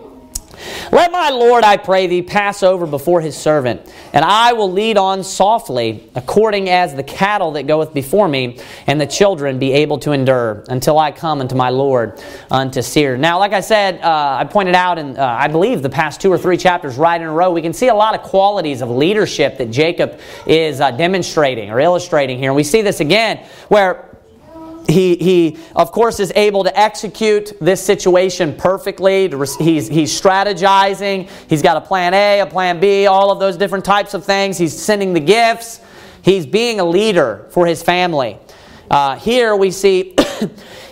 "Let my Lord, I pray thee, pass over before his servant, and I will lead on softly, according as the cattle that goeth before me, and the children be able to endure, until I come unto my Lord, unto Seir." Now, like I said, uh, I pointed out in, uh, I believe, the past two or three chapters right in a row, we can see a lot of qualities of leadership that Jacob is uh, demonstrating or illustrating here. And we see this again, where He, he, of course, is able to execute this situation perfectly. He's, he's strategizing. He's got a plan A, a plan B, all of those different types of things. He's sending the gifts. He's being a leader for his family. Uh, here we see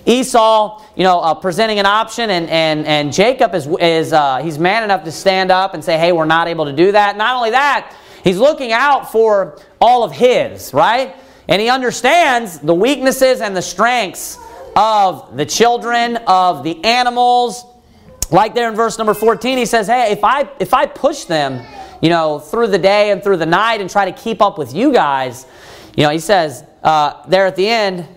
Esau, you know, uh, presenting an option, and and and Jacob is is uh, he's man enough to stand up and say, "Hey, we're not able to do that." Not only that, he's looking out for all of his, right? And he understands the weaknesses and the strengths of the children, of the animals. Like there in verse number fourteen, he says, hey, if I if I push them, you know, through the day and through the night and try to keep up with you guys, you know, he says uh, there at the end,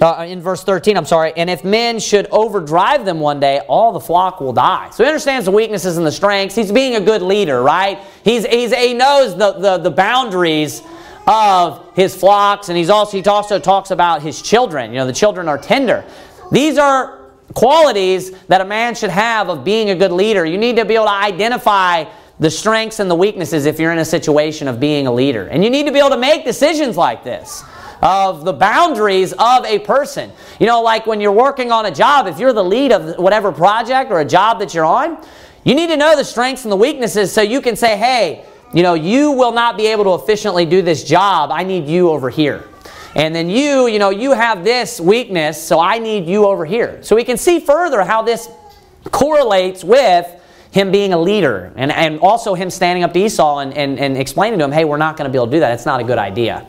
Uh, in verse thirteen, I'm sorry. And if men should overdrive them one day, all the flock will die. So he understands the weaknesses and the strengths. He's being a good leader, right? He's, he's, he knows the, the, the boundaries of his flocks. And he's also, he also talks about his children. You know, the children are tender. These are qualities that a man should have of being a good leader. You need to be able to identify the strengths and the weaknesses if you're in a situation of being a leader. And you need to be able to make decisions like this, of the boundaries of a person. You know, like when you're working on a job, if you're the lead of whatever project or a job that you're on, you need to know the strengths and the weaknesses so you can say, hey, you know, you will not be able to efficiently do this job. I need you over here. And then you, you know, you have this weakness, so I need you over here. So we can see further how this correlates with him being a leader, and, and also him standing up to Esau and, and, and explaining to him, hey, we're not going to be able to do that. It's not a good idea.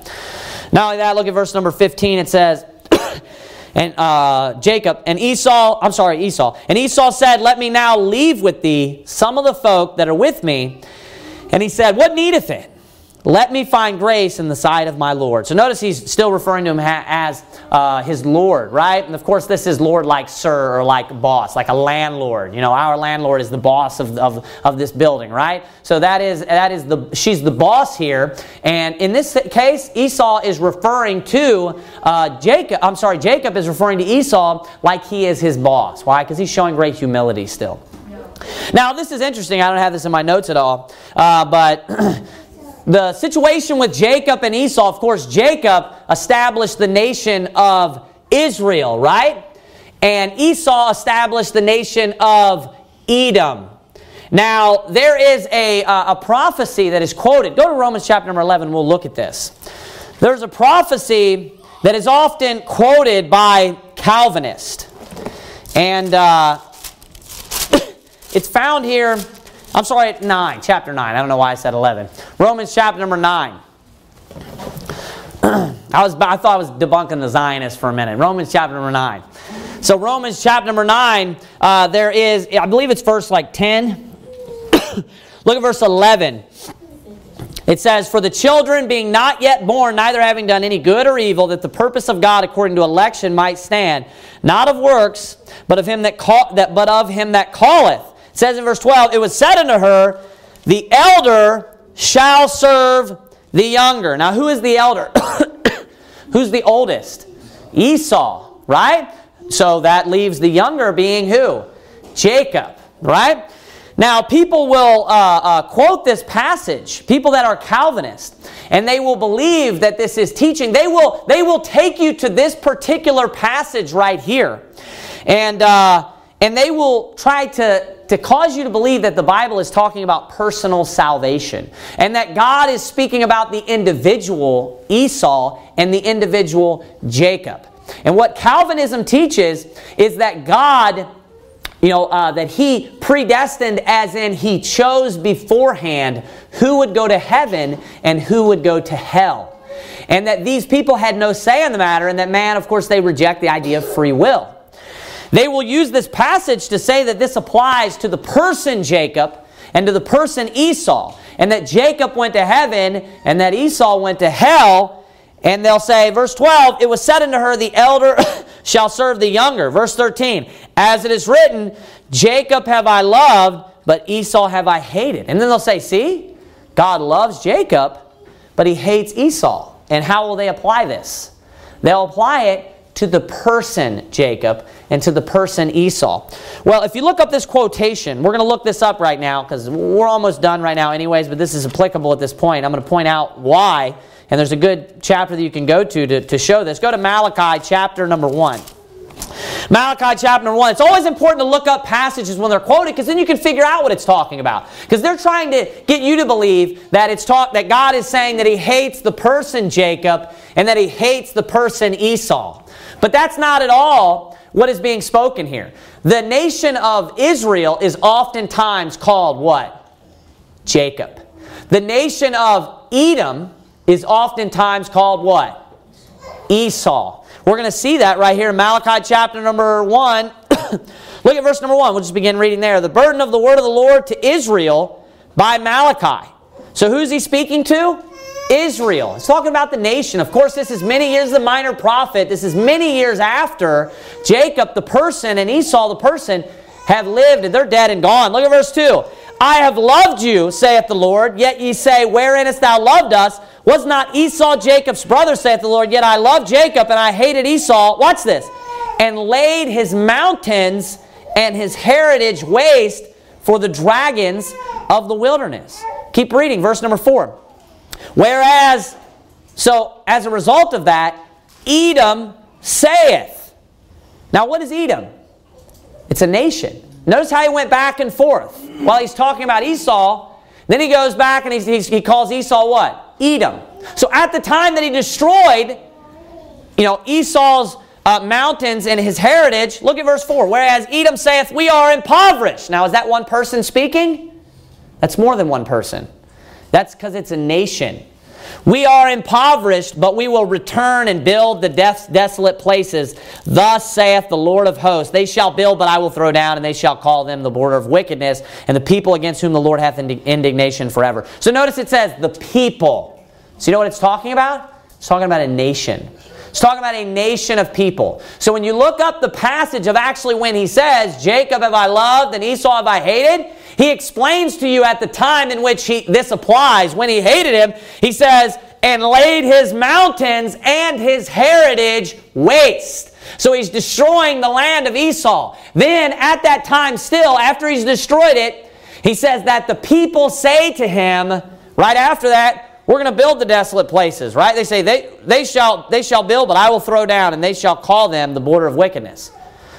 Not only that, look at verse number fifteen. It says, and uh, Jacob, and Esau, I'm sorry, Esau. And Esau said, let me now leave with thee some of the folk that are with me. And he said, what needeth it? Let me find grace in the sight of my Lord. So notice he's still referring to him as uh, his Lord, right? And of course this is Lord like sir or like boss, like a landlord. You know, our landlord is the boss of, of, of this building, right? So that is that is the she's the boss here. And in this case, Esau is referring to uh, Jacob. I'm sorry, Jacob is referring to Esau like he is his boss. Why? Because he's showing great humility still. Now this is interesting. I don't have this in my notes at all, uh, but. The situation with Jacob and Esau, of course, Jacob established the nation of Israel, right? And Esau established the nation of Edom. Now, there is a, uh, a prophecy that is quoted. Go to Romans chapter number eleven, we'll look at this. There's a prophecy that is often quoted by Calvinists. And uh, it's found here. I'm sorry, at nine, chapter nine. I don't know why I said eleven. Romans chapter number nine. I was, I thought I was debunking the Zionists for a minute. Romans chapter number nine. So Romans chapter number nine, uh, there is, I believe it's verse like ten. Look at verse eleven. It says, for the children being not yet born, neither having done any good or evil, that the purpose of God according to election might stand, not of works, but of him that call, that but of him that calleth. It says in verse twelve, it was said unto her, the elder shall serve the younger. Now who is the elder? Who's the oldest? Esau, right? So that leaves the younger being who? Jacob, right? Now people will uh, uh, quote this passage, people that are Calvinist, and they will believe that this is teaching. They will, they will take you to this particular passage right here. And, uh, and they will try to... to cause you to believe that the Bible is talking about personal salvation and that God is speaking about the individual Esau and the individual Jacob. And what Calvinism teaches is that God, you know, uh, that he predestined, as in he chose beforehand who would go to heaven and who would go to hell. And that these people had no say in the matter, and that man, of course, they reject the idea of free will. They will use this passage to say that this applies to the person Jacob and to the person Esau, and that Jacob went to heaven and that Esau went to hell. And they'll say, verse twelve, it was said unto her, the elder shall serve the younger. Verse thirteen, as it is written, Jacob have I loved, but Esau have I hated. And then they'll say, see, God loves Jacob, but he hates Esau. And how will they apply this? They'll apply it to the person Jacob and to the person Esau. Well, if you look up this quotation, we're going to look this up right now because we're almost done right now anyways, but this is applicable at this point. I'm going to point out why, and there's a good chapter that you can go to to, to show this. Go to Malachi chapter number one. Malachi chapter number one. It's always important to look up passages when they're quoted, because then you can figure out what it's talking about. Because they're trying to get you to believe that it's taught that God is saying that he hates the person Jacob and that he hates the person Esau. But that's not at all what is being spoken here. The nation of Israel is oftentimes called what? Jacob. The nation of Edom is oftentimes called what? Esau. We're going to see that right here in Malachi chapter number one. Look at verse number one. We'll just begin reading there. The burden of the word of the Lord to Israel by Malachi. So who's he speaking to? Israel. It's talking about the nation. Of course, this is many years the minor prophet. This is many years after Jacob, the person, and Esau, the person, have lived, and they're dead and gone. Look at verse two. I have loved you, saith the Lord, yet ye say, wherein hast thou loved us? Was not Esau Jacob's brother, saith the Lord, yet I loved Jacob, and I hated Esau. Watch this. And laid his mountains and his heritage waste for the dragons of the wilderness. Keep reading, verse number four. Whereas, so as a result of that, Edom saith. Now what is Edom? It's a nation. Notice how he went back and forth. While he's talking about Esau, then he goes back and he's, he's, he calls Esau what? Edom. So at the time that he destroyed, you know, Esau's Uh, mountains and his heritage. Look at verse four. Whereas Edom saith, we are impoverished. Now, is that one person speaking? That's more than one person. That's because it's a nation. We are impoverished, but we will return and build the des- desolate places. Thus saith the Lord of hosts, they shall build, but I will throw down, and they shall call them the border of wickedness, and the people against whom the Lord hath ind- indignation forever. So notice it says, the people. So you know what it's talking about? It's talking about a nation. It's talking about a nation of people. So when you look up the passage of actually when he says, Jacob have I loved and Esau have I hated, he explains to you at the time in which he, this applies, when he hated him, he says, and laid his mountains and his heritage waste. So he's destroying the land of Esau. Then at that time still, after he's destroyed it, he says that the people say to him, right after that, we're going to build the desolate places, right? They say, they, they, shall, they shall build, but I will throw down, and they shall call them the border of wickedness.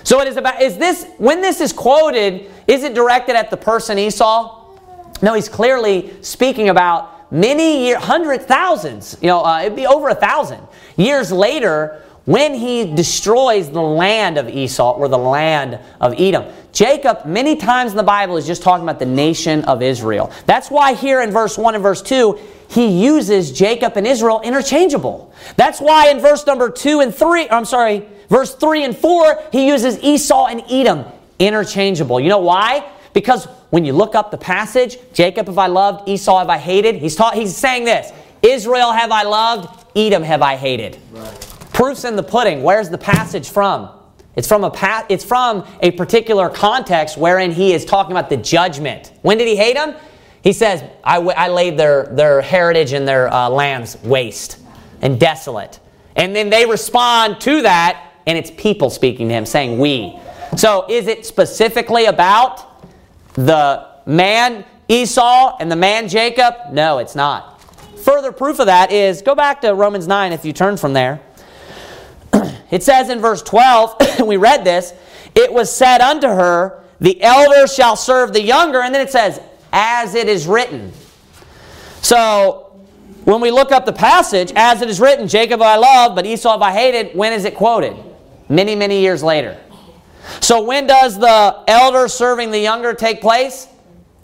So it is about, is this, when this is quoted, is it directed at the person Esau? No, he's clearly speaking about many years, hundreds, thousands, you know, uh, it'd be over a thousand years later when he destroys the land of Esau or the land of Edom. Jacob, many times in the Bible, is just talking about the nation of Israel. That's why here in verse one and verse two, he uses Jacob and Israel interchangeable. That's why in verse number two and three, I'm sorry, verse three and four, he uses Esau and Edom interchangeable. You know why? Because when you look up the passage, Jacob have I loved, Esau have I hated, he's taught, he's saying this, Israel have I loved, Edom have I hated. Right. Proof's in the pudding. Where's the passage from? It's from a pa- it's from a particular context wherein he is talking about the judgment. When did he hate him? He says, I, w- I laid their, their heritage and their uh, lands waste and desolate. And then they respond to that, and it's people speaking to him, saying we. So is it specifically about the man Esau and the man Jacob? No, it's not. Further proof of that is, go back to Romans nine if you turn from there. It says in verse twelve, we read this, it was said unto her, the elder shall serve the younger, and then it says, as it is written. So, when we look up the passage, as it is written, Jacob I love, but Esau have I hated, when is it quoted? Many, many years later. So when does the elder serving the younger take place?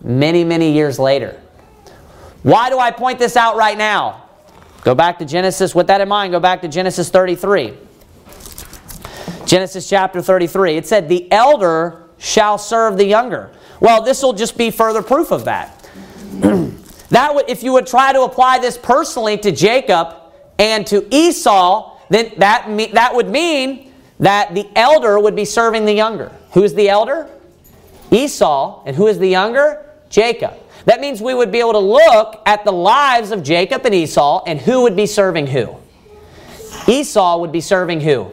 Many, many years later. Why do I point this out right now? Go back to Genesis, with that in mind, go back to Genesis thirty-three. Genesis chapter thirty-three. It said, the elder shall serve the younger. Well, this will just be further proof of that. That would, if you would try to apply this personally to Jacob and to Esau, then that, me, that would mean that the elder would be serving the younger. Who is the elder? Esau. And who is the younger? Jacob. That means we would be able to look at the lives of Jacob and Esau, and who would be serving who? Esau would be serving who?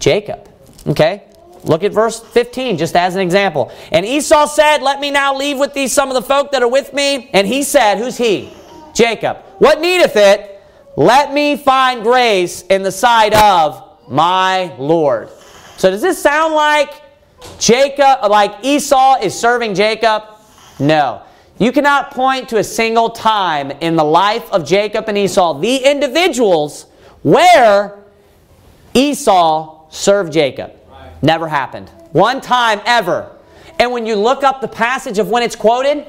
Jacob. Okay? Look at verse fifteen, just as an example. And Esau said, let me now leave with thee some of the folk that are with me. And he said, who's he? Jacob. What needeth it? Let me find grace in the sight of my Lord. So does this sound like Jacob, like Esau is serving Jacob? No. You cannot point to a single time in the life of Jacob and Esau, the individuals, where Esau served Jacob. Never happened. One time ever. And when you look up the passage of when it's quoted,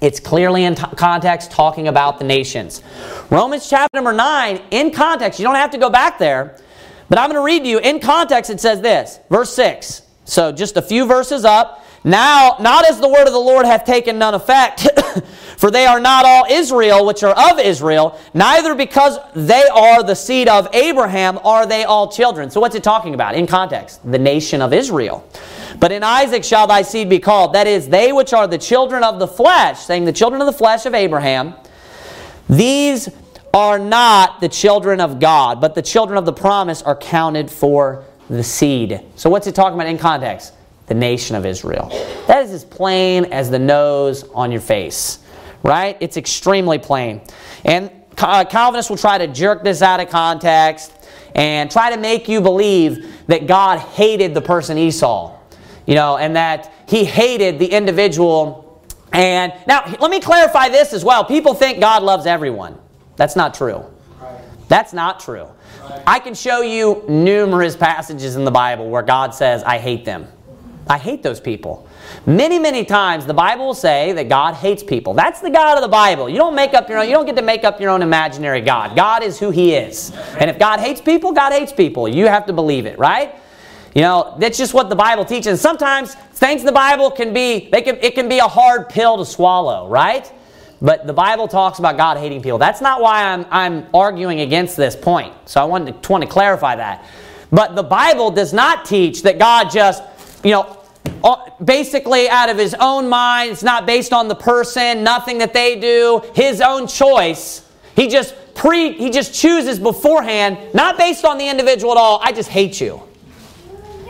it's clearly in t- context talking about the nations. Romans chapter number nine, in context, you don't have to go back there, but I'm going to read to you. In context, it says this, verse six. So just a few verses up. Now, not as the word of the Lord hath taken none effect, For they are not all Israel, which are of Israel, neither because they are the seed of Abraham are they all children. So what's it talking about in context? The nation of Israel. But in Isaac shall thy seed be called, that is, they which are the children of the flesh, saying the children of the flesh of Abraham, these are not the children of God, but the children of the promise are counted for the seed. So what's it talking about in context? The nation of Israel. That is as plain as the nose on your face, right? It's extremely plain. And Calvinists will try to jerk this out of context and try to make you believe that God hated the person Esau, you know, and that he hated the individual. And now, let me clarify this as well. People think God loves everyone. That's not true. Right. That's not true. Right. I can show you numerous passages in the Bible where God says, I hate them. I hate those people. Many, many times the Bible will say that God hates people. That's the God of the Bible. You don't make up your own. You don't get to make up your own imaginary God. God is who He is. And if God hates people, God hates people. You have to believe it, right? You know, that's just what the Bible teaches. Sometimes things in the Bible can be, they can, it can be a hard pill to swallow, right? But the Bible talks about God hating people. That's not why I'm, I'm arguing against this point. So I wanted to, want to clarify that. But the Bible does not teach that God just, you know, basically out of His own mind, it's not based on the person, nothing that they do, His own choice. He just pre, he just chooses beforehand, not based on the individual at all, I just hate you.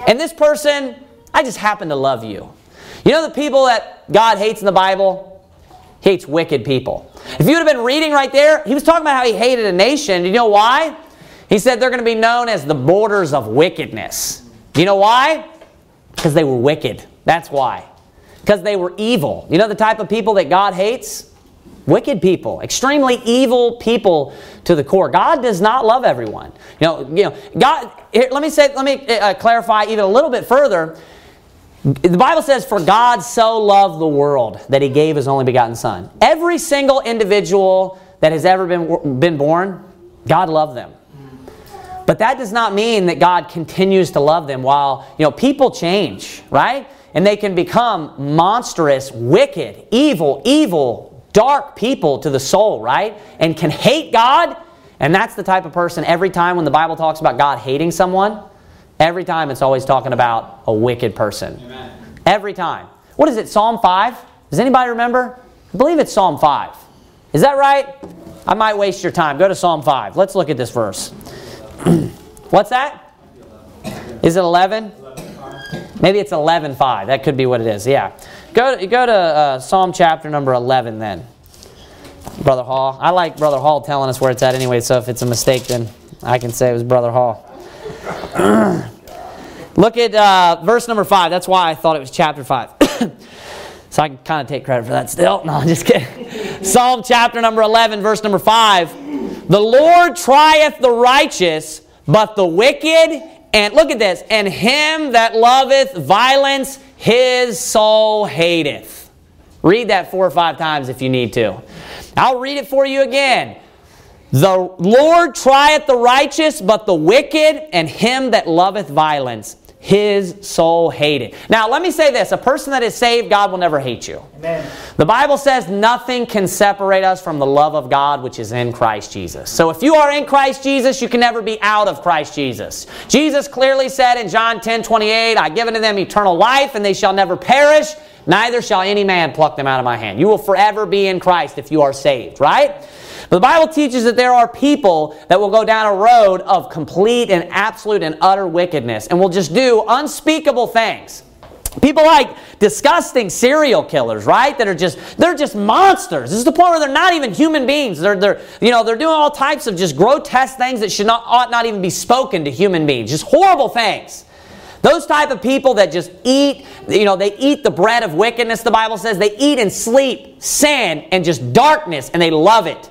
And this person, I just happen to love you. You know the people that God hates in the Bible? He hates wicked people. If you would have been reading right there, He was talking about how He hated a nation. Do you know why? He said they're going to be known as the borders of wickedness. Do you know why? Because they were wicked. That's why. Because they were evil. You know the type of people that God hates? Wicked people, extremely evil people to the core. God does not love everyone. You know, you know. God. Here, let me say. Let me uh, clarify even a little bit further. The Bible says, "For God so loved the world that He gave His only begotten Son." Every single individual that has ever been been born, God loved them. But that does not mean that God continues to love them. While you know, people change, right? And they can become monstrous, wicked, evil, evil. Dark people to the soul, right? And can hate God. And that's the type of person every time when the Bible talks about God hating someone, every time it's always talking about a wicked person. Amen. Every time. What is it, Psalm five? Does anybody remember? I believe it's Psalm five. Is that right? I might waste your time. Go to Psalm five. Let's look at this verse. What's that? Is it eleven? Maybe it's eleven five. That could be what it is, yeah. Go, go to uh, Psalm chapter number eleven then. Brother Hall. I like Brother Hall telling us where it's at anyway, so if it's a mistake, then I can say it was Brother Hall. Look at uh, verse number five. That's why I thought it was chapter five. So I can kind of take credit for that still. No, I'm just kidding. Psalm chapter number eleven, verse number five. The Lord trieth the righteous, but the wicked, and look at this, and him that loveth violence, His soul hateth. Read that four or five times if you need to. I'll read it for you again. The Lord trieth the righteous, but the wicked, and him that loveth violence, his soul hateth. Now, let me say this. A person that is saved, God will never hate you. Amen. The Bible says nothing can separate us from the love of God which is in Christ Jesus. So if you are in Christ Jesus, you can never be out of Christ Jesus. Jesus clearly said in John ten twenty-eight, I give unto them eternal life, and they shall never perish, neither shall any man pluck them out of my hand. You will forever be in Christ if you are saved, right? But the Bible teaches that there are people that will go down a road of complete and absolute and utter wickedness and will just do unspeakable things. People like disgusting serial killers, right? That are just, they're just monsters. This is the point where they're not even human beings. They're, they're, you know, they're doing all types of just grotesque things that should not, ought not even be spoken to human beings. Just horrible things. Those type of people that just eat, you know, they eat the bread of wickedness, the Bible says. They eat and sleep sin and just darkness, and they love it.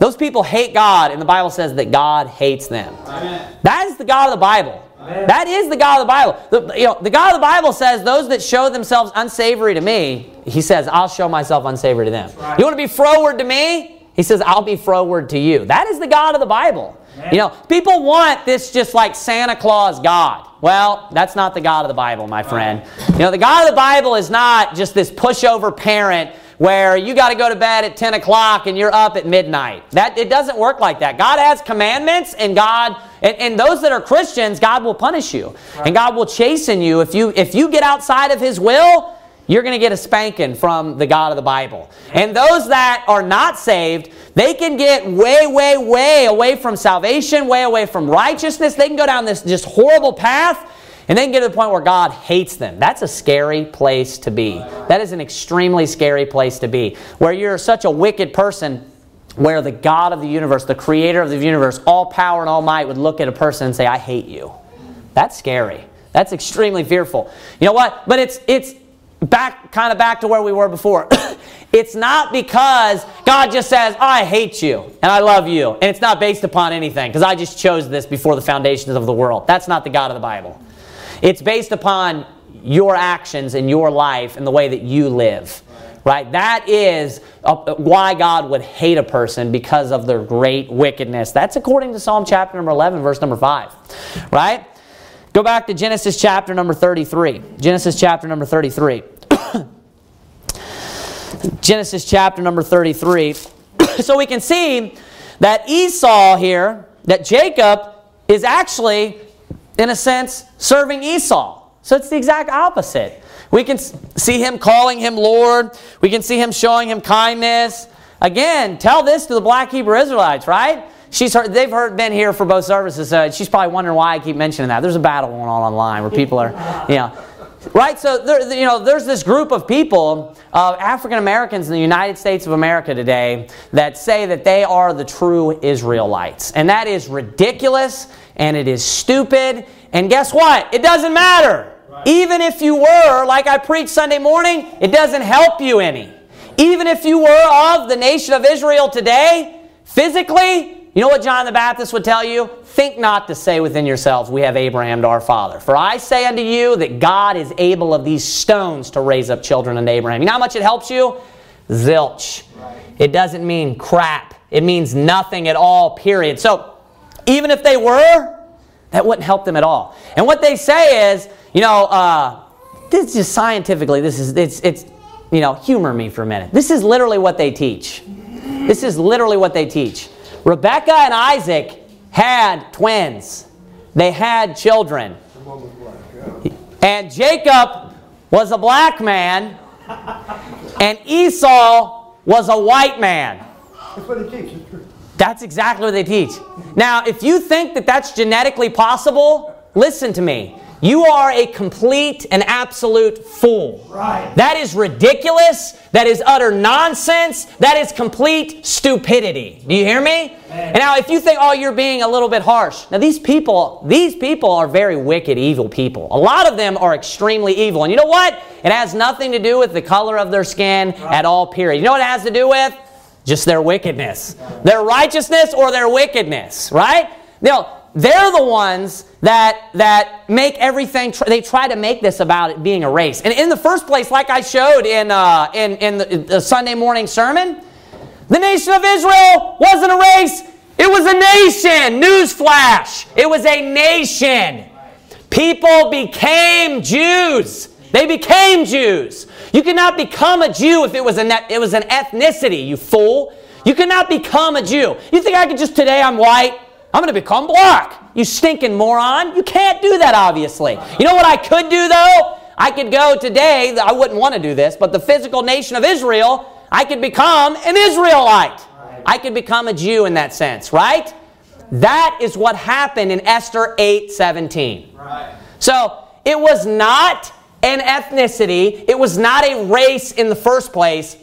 Those people hate God, and the Bible says that God hates them. Amen. That is the God of the Bible. Amen. That is the God of the Bible. The, you know, the God of the Bible says, those that show themselves unsavory to me, He says, I'll show myself unsavory to them. Right. You want to be froward to me? He says, I'll be froward to you. That is the God of the Bible. Amen. You know, people want this just like Santa Claus God. Well, that's not the God of the Bible, my friend. You know, the God of the Bible is not just this pushover parent where you got to go to bed at ten o'clock and you're up at midnight. That, it doesn't work like that. God has commandments, and God, and, and those that are Christians, God will punish you. Right. And God will chasten you. If you, if you get outside of His will, you're going to get a spanking from the God of the Bible. And those that are not saved, they can get way, way, way away from salvation, way away from righteousness. They can go down this just horrible path, and they can get to the point where God hates them. That's a scary place to be. That is an extremely scary place to be, where you're such a wicked person where the God of the universe, the creator of the universe, all power and all might, would look at a person and say, I hate you. That's scary. That's extremely fearful. You know what? But it's it's... Back, kind of back to where we were before. It's not because God just says, I hate you and I love you, and it's not based upon anything, because I just chose this before the foundations of the world. That's not the God of the Bible. It's based upon your actions and your life and the way that you live. Right? That is why God would hate a person, because of their great wickedness. That's according to Psalm chapter number eleven, verse number five. Right? Go back to Genesis chapter number thirty-three. Genesis chapter number thirty-three. Genesis chapter number thirty-three. So we can see that Esau here, that Jacob is actually, in a sense, serving Esau. So it's the exact opposite. We can see him calling him Lord. We can see him showing him kindness. Again, tell this to the Black Hebrew Israelites, right? She's heard, they've heard, been here for both services, so she's probably wondering why I keep mentioning that. There's a battle going on online where people are, you know. Right? So, there, you know, there's this group of people, uh, African Americans in the United States of America today, that say that they are the true Israelites. And that is ridiculous, and it is stupid, and guess what? It doesn't matter. Right. Even if you were, like I preached Sunday morning, it doesn't help you any. Even if you were of the nation of Israel today, physically, you know what John the Baptist would tell you? Think not to say within yourselves, we have Abraham to our father. For I say unto you that God is able of these stones to raise up children unto Abraham. You know how much it helps you? Zilch. Right. It doesn't mean crap. It means nothing at all, period. So even if they were, that wouldn't help them at all. And what they say is, you know, uh, this is scientifically, this is, it's, it's, you know, humor me for a minute. This is literally what they teach. This is literally what they teach. Rebecca and Isaac had twins. They had children. And Jacob was a black man, and Esau was a white man. That's what they teach. That's exactly what they teach. Now, if you think that that's genetically possible, listen to me. You are a complete and absolute fool. Right. That is ridiculous. That is utter nonsense. That is complete stupidity. Do you hear me? And now if you think, oh, you're being a little bit harsh. Now these people, these people are very wicked, evil people. A lot of them are extremely evil. And you know what? It has nothing to do with the color of their skin at all, period. You know what it has to do with? Just their wickedness. Their righteousness or their wickedness, right? Now, they're the ones that that make everything. Tr- they try to make this about it being a race. And in the first place, like I showed in uh, in in the, in the Sunday morning sermon, the nation of Israel wasn't a race. It was a nation. Newsflash! It was a nation. People became Jews. They became Jews. You cannot become a Jew if it was an it was an ethnicity. You fool! You cannot become a Jew. You think I could just today? I'm white. I'm going to become black. You stinking moron. You can't do that, obviously. You know what I could do, though? I could go today, I wouldn't want to do this, but the physical nation of Israel, I could become an Israelite. I could become a Jew in that sense, right? That is what happened in Esther eight seventeen. Right. So, it was not an ethnicity. It was not a race in the first place.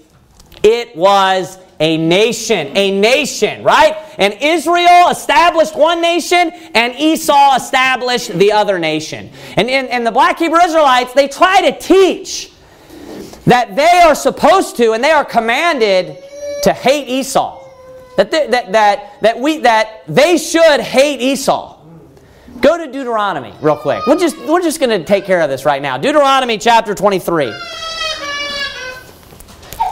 It was a nation, a nation, right? And Israel established one nation, and Esau established the other nation. And, and, and the Black Hebrew Israelites, they try to teach that they are supposed to, and they are commanded to hate Esau. That they, that, that, that, we, that they should hate Esau. Go to Deuteronomy real quick. We're just, we're just going to take care of this right now. Deuteronomy chapter twenty-three.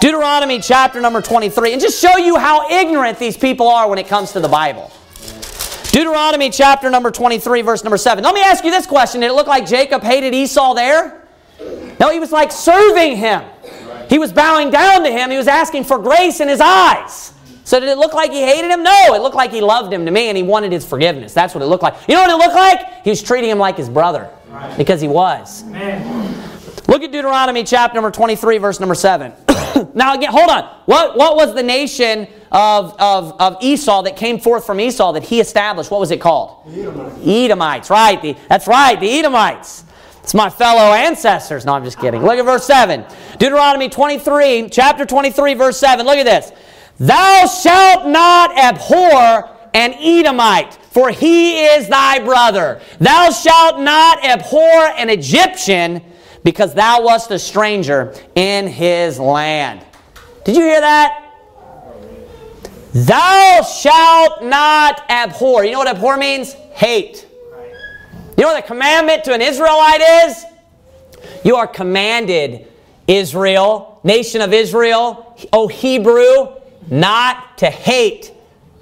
Deuteronomy chapter number twenty-three, and just show you how ignorant these people are when it comes to the Bible. Deuteronomy chapter number twenty-three, verse number seven. Let me ask you this question. Did it look like Jacob hated Esau there? No, he was like serving him. He was bowing down to him. He was asking for grace in his eyes. So did it look like he hated him? No, it looked like he loved him to me and he wanted his forgiveness. That's what it looked like. You know what it looked like? He was treating him like his brother, because he was. Amen. Look at Deuteronomy chapter number twenty-three, verse number seven. Now again, hold on. What, what was the nation of, of, of Esau that came forth from Esau that he established? What was it called? The Edomites. Edomites, right. The, that's right, the Edomites. It's my fellow ancestors. No, I'm just kidding. Look at verse seven. Deuteronomy twenty-three, chapter twenty-three, verse seven. Look at this. Thou shalt not abhor an Edomite, for he is thy brother. Thou shalt not abhor an Egyptian, because thou wast a stranger in his land. Did you hear that? Thou shalt not abhor. You know what abhor means? Hate. You know what the commandment to an Israelite is? You are commanded, Israel, nation of Israel, O Hebrew, not to hate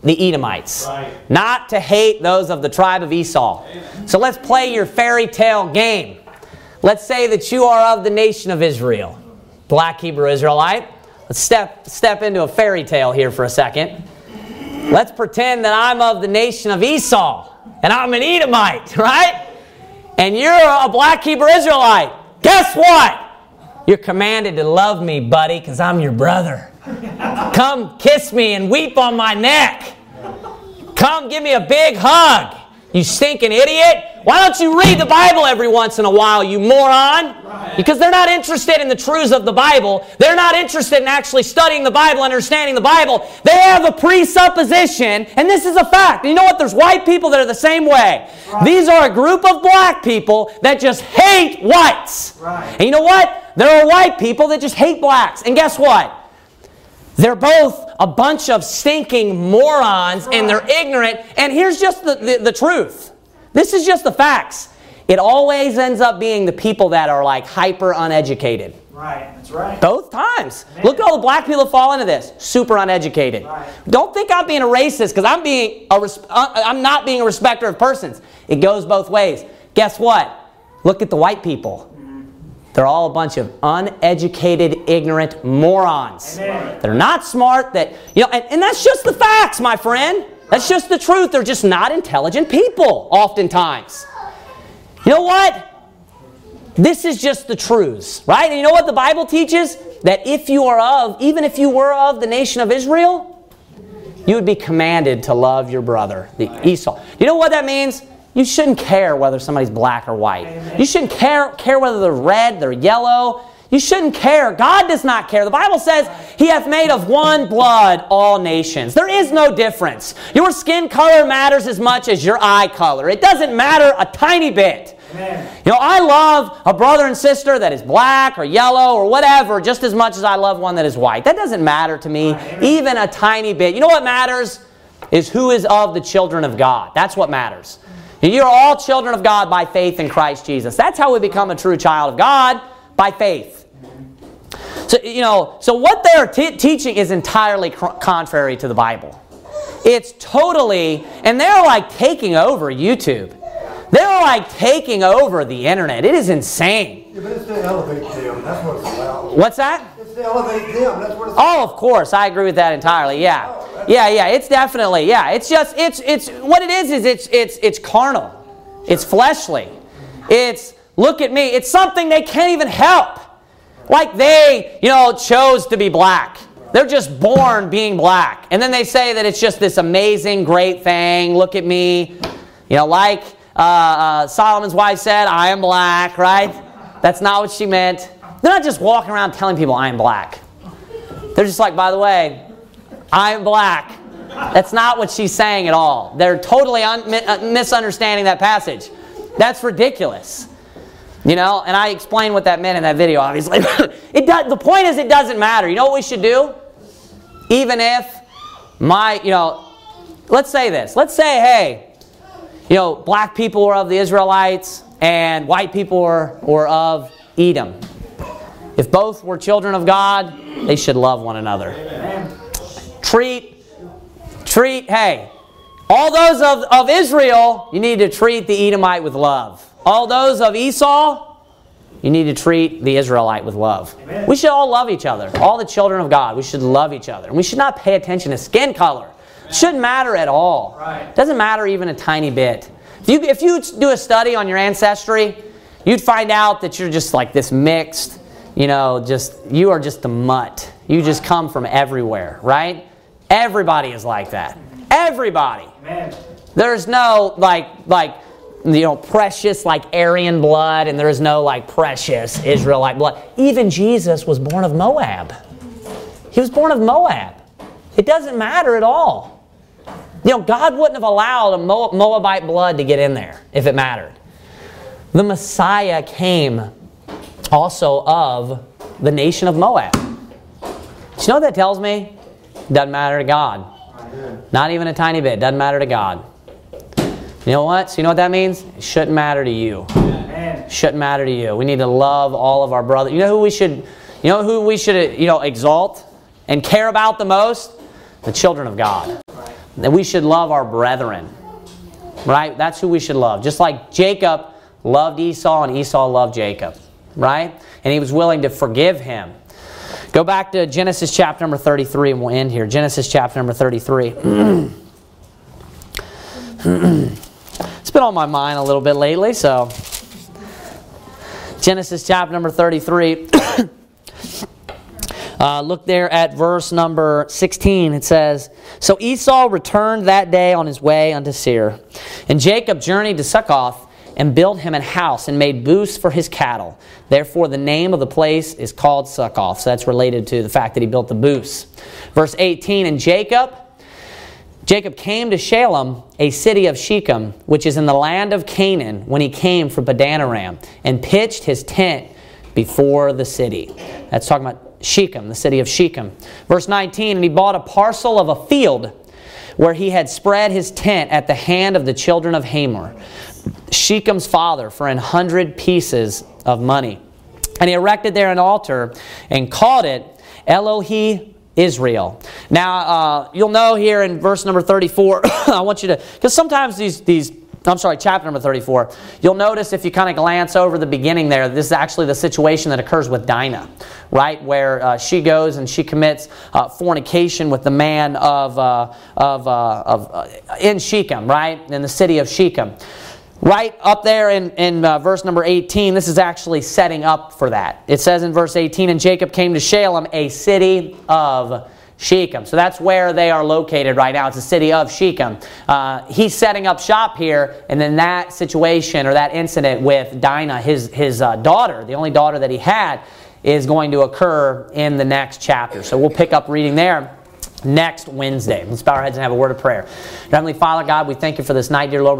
the Edomites. Right. Not to hate those of the tribe of Esau. Amen. So let's play your fairy tale game. Let's say that you are of the nation of Israel, Black Hebrew Israelite. Let's step, step into a fairy tale here for a second. Let's pretend that I'm of the nation of Esau, and I'm an Edomite, right? And you're a Black Hebrew Israelite. Guess what? You're commanded to love me, buddy, because I'm your brother. Come kiss me and weep on my neck. Come give me a big hug. You stinking idiot. Why don't you read the Bible every once in a while, you moron? Because they're not interested in the truths of the Bible. They're not interested in actually studying the Bible, understanding the Bible. They have a presupposition, and this is a fact. You know what? There's white people that are the same way. Right. These are a group of black people that just hate whites. Right. And you know what? There are white people that just hate blacks. And guess what? They're both a bunch of stinking morons, and they're ignorant. And here's just the, the, the truth. This is just the facts. It always ends up being the people that are like hyper uneducated. Right, that's right. Both times. Man. Look at all the black people that fall into this. Super uneducated. Right. Don't think I'm being a racist because I'm being a res- I'm not being a respecter of persons. It goes both ways. Guess what? Look at the white people. They're all a bunch of uneducated, ignorant morons. Amen. They're not smart. That you know, and, and that's just the facts, my friend. That's just the truth. They're just not intelligent people, oftentimes. You know what? This is just the truths, right? And you know what the Bible teaches? That if you are of, even if you were of the nation of Israel, you would be commanded to love your brother, the Esau. You know what that means? You shouldn't care whether somebody's black or white. Amen. You shouldn't care, care whether they're red, they're yellow. You shouldn't care. God does not care. The Bible says, He hath made of one blood all nations. There is no difference. Your skin color matters as much as your eye color. It doesn't matter a tiny bit. Amen. You know, I love a brother and sister that is black or yellow or whatever just as much as I love one that is white. That doesn't matter to me, Amen. Even a tiny bit. You know what matters is who is of the children of God. That's what matters. You're all children of God by faith in Christ Jesus. That's how we become a true child of God, by faith. So, you know, so what they're t- teaching is entirely cr- contrary to the Bible. It's totally, and they're like taking over YouTube. They're like taking over the internet. It is insane. Yeah, but it's to elevate them. That's what it's about. What's that? It's to elevate them. That's what it's about. Oh, of course. I agree with that entirely. Yeah. Oh, yeah, yeah. It's definitely, yeah. It's just, it's, it's, what it is is it's, it's, it's carnal. It's fleshly. It's, look at me. It's something they can't even help. Like they, you know, chose to be black. They're just born being black. And then they say that it's just this amazing, great thing. Look at me. You know, like uh, uh, Solomon's wife said, I am black, right? That's not what she meant. They're not just walking around telling people, I am black. They're just like, by the way, I am black. That's not what she's saying at all. They're totally un- misunderstanding that passage. That's ridiculous. You know, and I explained what that meant in that video, obviously. It does, the point is it doesn't matter. You know what we should do? Even if my, you know, let's say this. Let's say, hey, you know, black people were of the Israelites and white people were, were of Edom. If both were children of God, they should love one another. Amen. Treat, treat, hey, all those of, of Israel, you need to treat the Edomite with love. All those of Esau, You need to treat the Israelite with love. Amen. We should all love each other. All the children of God, we should love each other. And we should not pay attention to skin color. It shouldn't matter at all. Right. It doesn't matter even a tiny bit. If you, if you do a study on your ancestry, you'd find out that you're just like this mixed, you know, just, you are just a mutt. You just come from everywhere, right? Everybody is like that. Everybody. Amen. There's no like, like, you know, precious like Aryan blood, and there is no like precious Israelite blood. Even Jesus was born of Moab. He was born of Moab. It doesn't matter at all. You know, God wouldn't have allowed a Moab, Moabite blood to get in there if it mattered. The Messiah came also of the nation of Moab. Do you know what that tells me? Doesn't matter to God. Not even a tiny bit. Doesn't matter to God. You know what? So you know what that means? It shouldn't matter to you. It shouldn't matter to you. We need to love all of our brothers. You know who we should, you know who we should, you know, exalt and care about the most? The children of God. That we should love our brethren. Right? That's who we should love. Just like Jacob loved Esau and Esau loved Jacob. Right? And he was willing to forgive him. Go back to Genesis chapter number thirty-three and we'll end here. Genesis chapter number thirty-three. It's been on my mind a little bit lately, so Genesis chapter number thirty-three. uh, look there at verse number sixteen. It says, "So Esau returned that day on his way unto Seir. And Jacob journeyed to Succoth and built him an house and made booths for his cattle. Therefore the name of the place is called Succoth." So that's related to the fact that he built the booths. Verse eighteen, "And Jacob... Jacob came to Shalem, a city of Shechem, which is in the land of Canaan, when he came from Padan Aram, and pitched his tent before the city." That's talking about Shechem, the city of Shechem. Verse nineteen, "And he bought a parcel of a field where he had spread his tent at the hand of the children of Hamor, Shechem's father, for an hundred pieces of money. And he erected there an altar and called it Elohi Israel." Now, uh, you'll know here in verse number thirty-four, I want you to, because sometimes these, these, I'm sorry, chapter number thirty-four, you'll notice if you kind of glance over the beginning there, this is actually the situation that occurs with Dinah, right? Where uh, she goes and she commits uh, fornication with the man of, uh, of, uh, of uh, in Shechem, right? In the city of Shechem. Right up there in, in uh, verse number eighteen, this is actually setting up for that. It says in verse eighteen, "And Jacob came to Shalem, a city of Shechem." So that's where they are located right now. It's the city of Shechem. Uh, he's setting up shop here, and then that situation or that incident with Dinah, his, his uh, daughter, the only daughter that he had, is going to occur in the next chapter. So we'll pick up reading there next Wednesday. Let's bow our heads and have a word of prayer. Dear Heavenly Father, God, we thank you for this night, dear Lord. We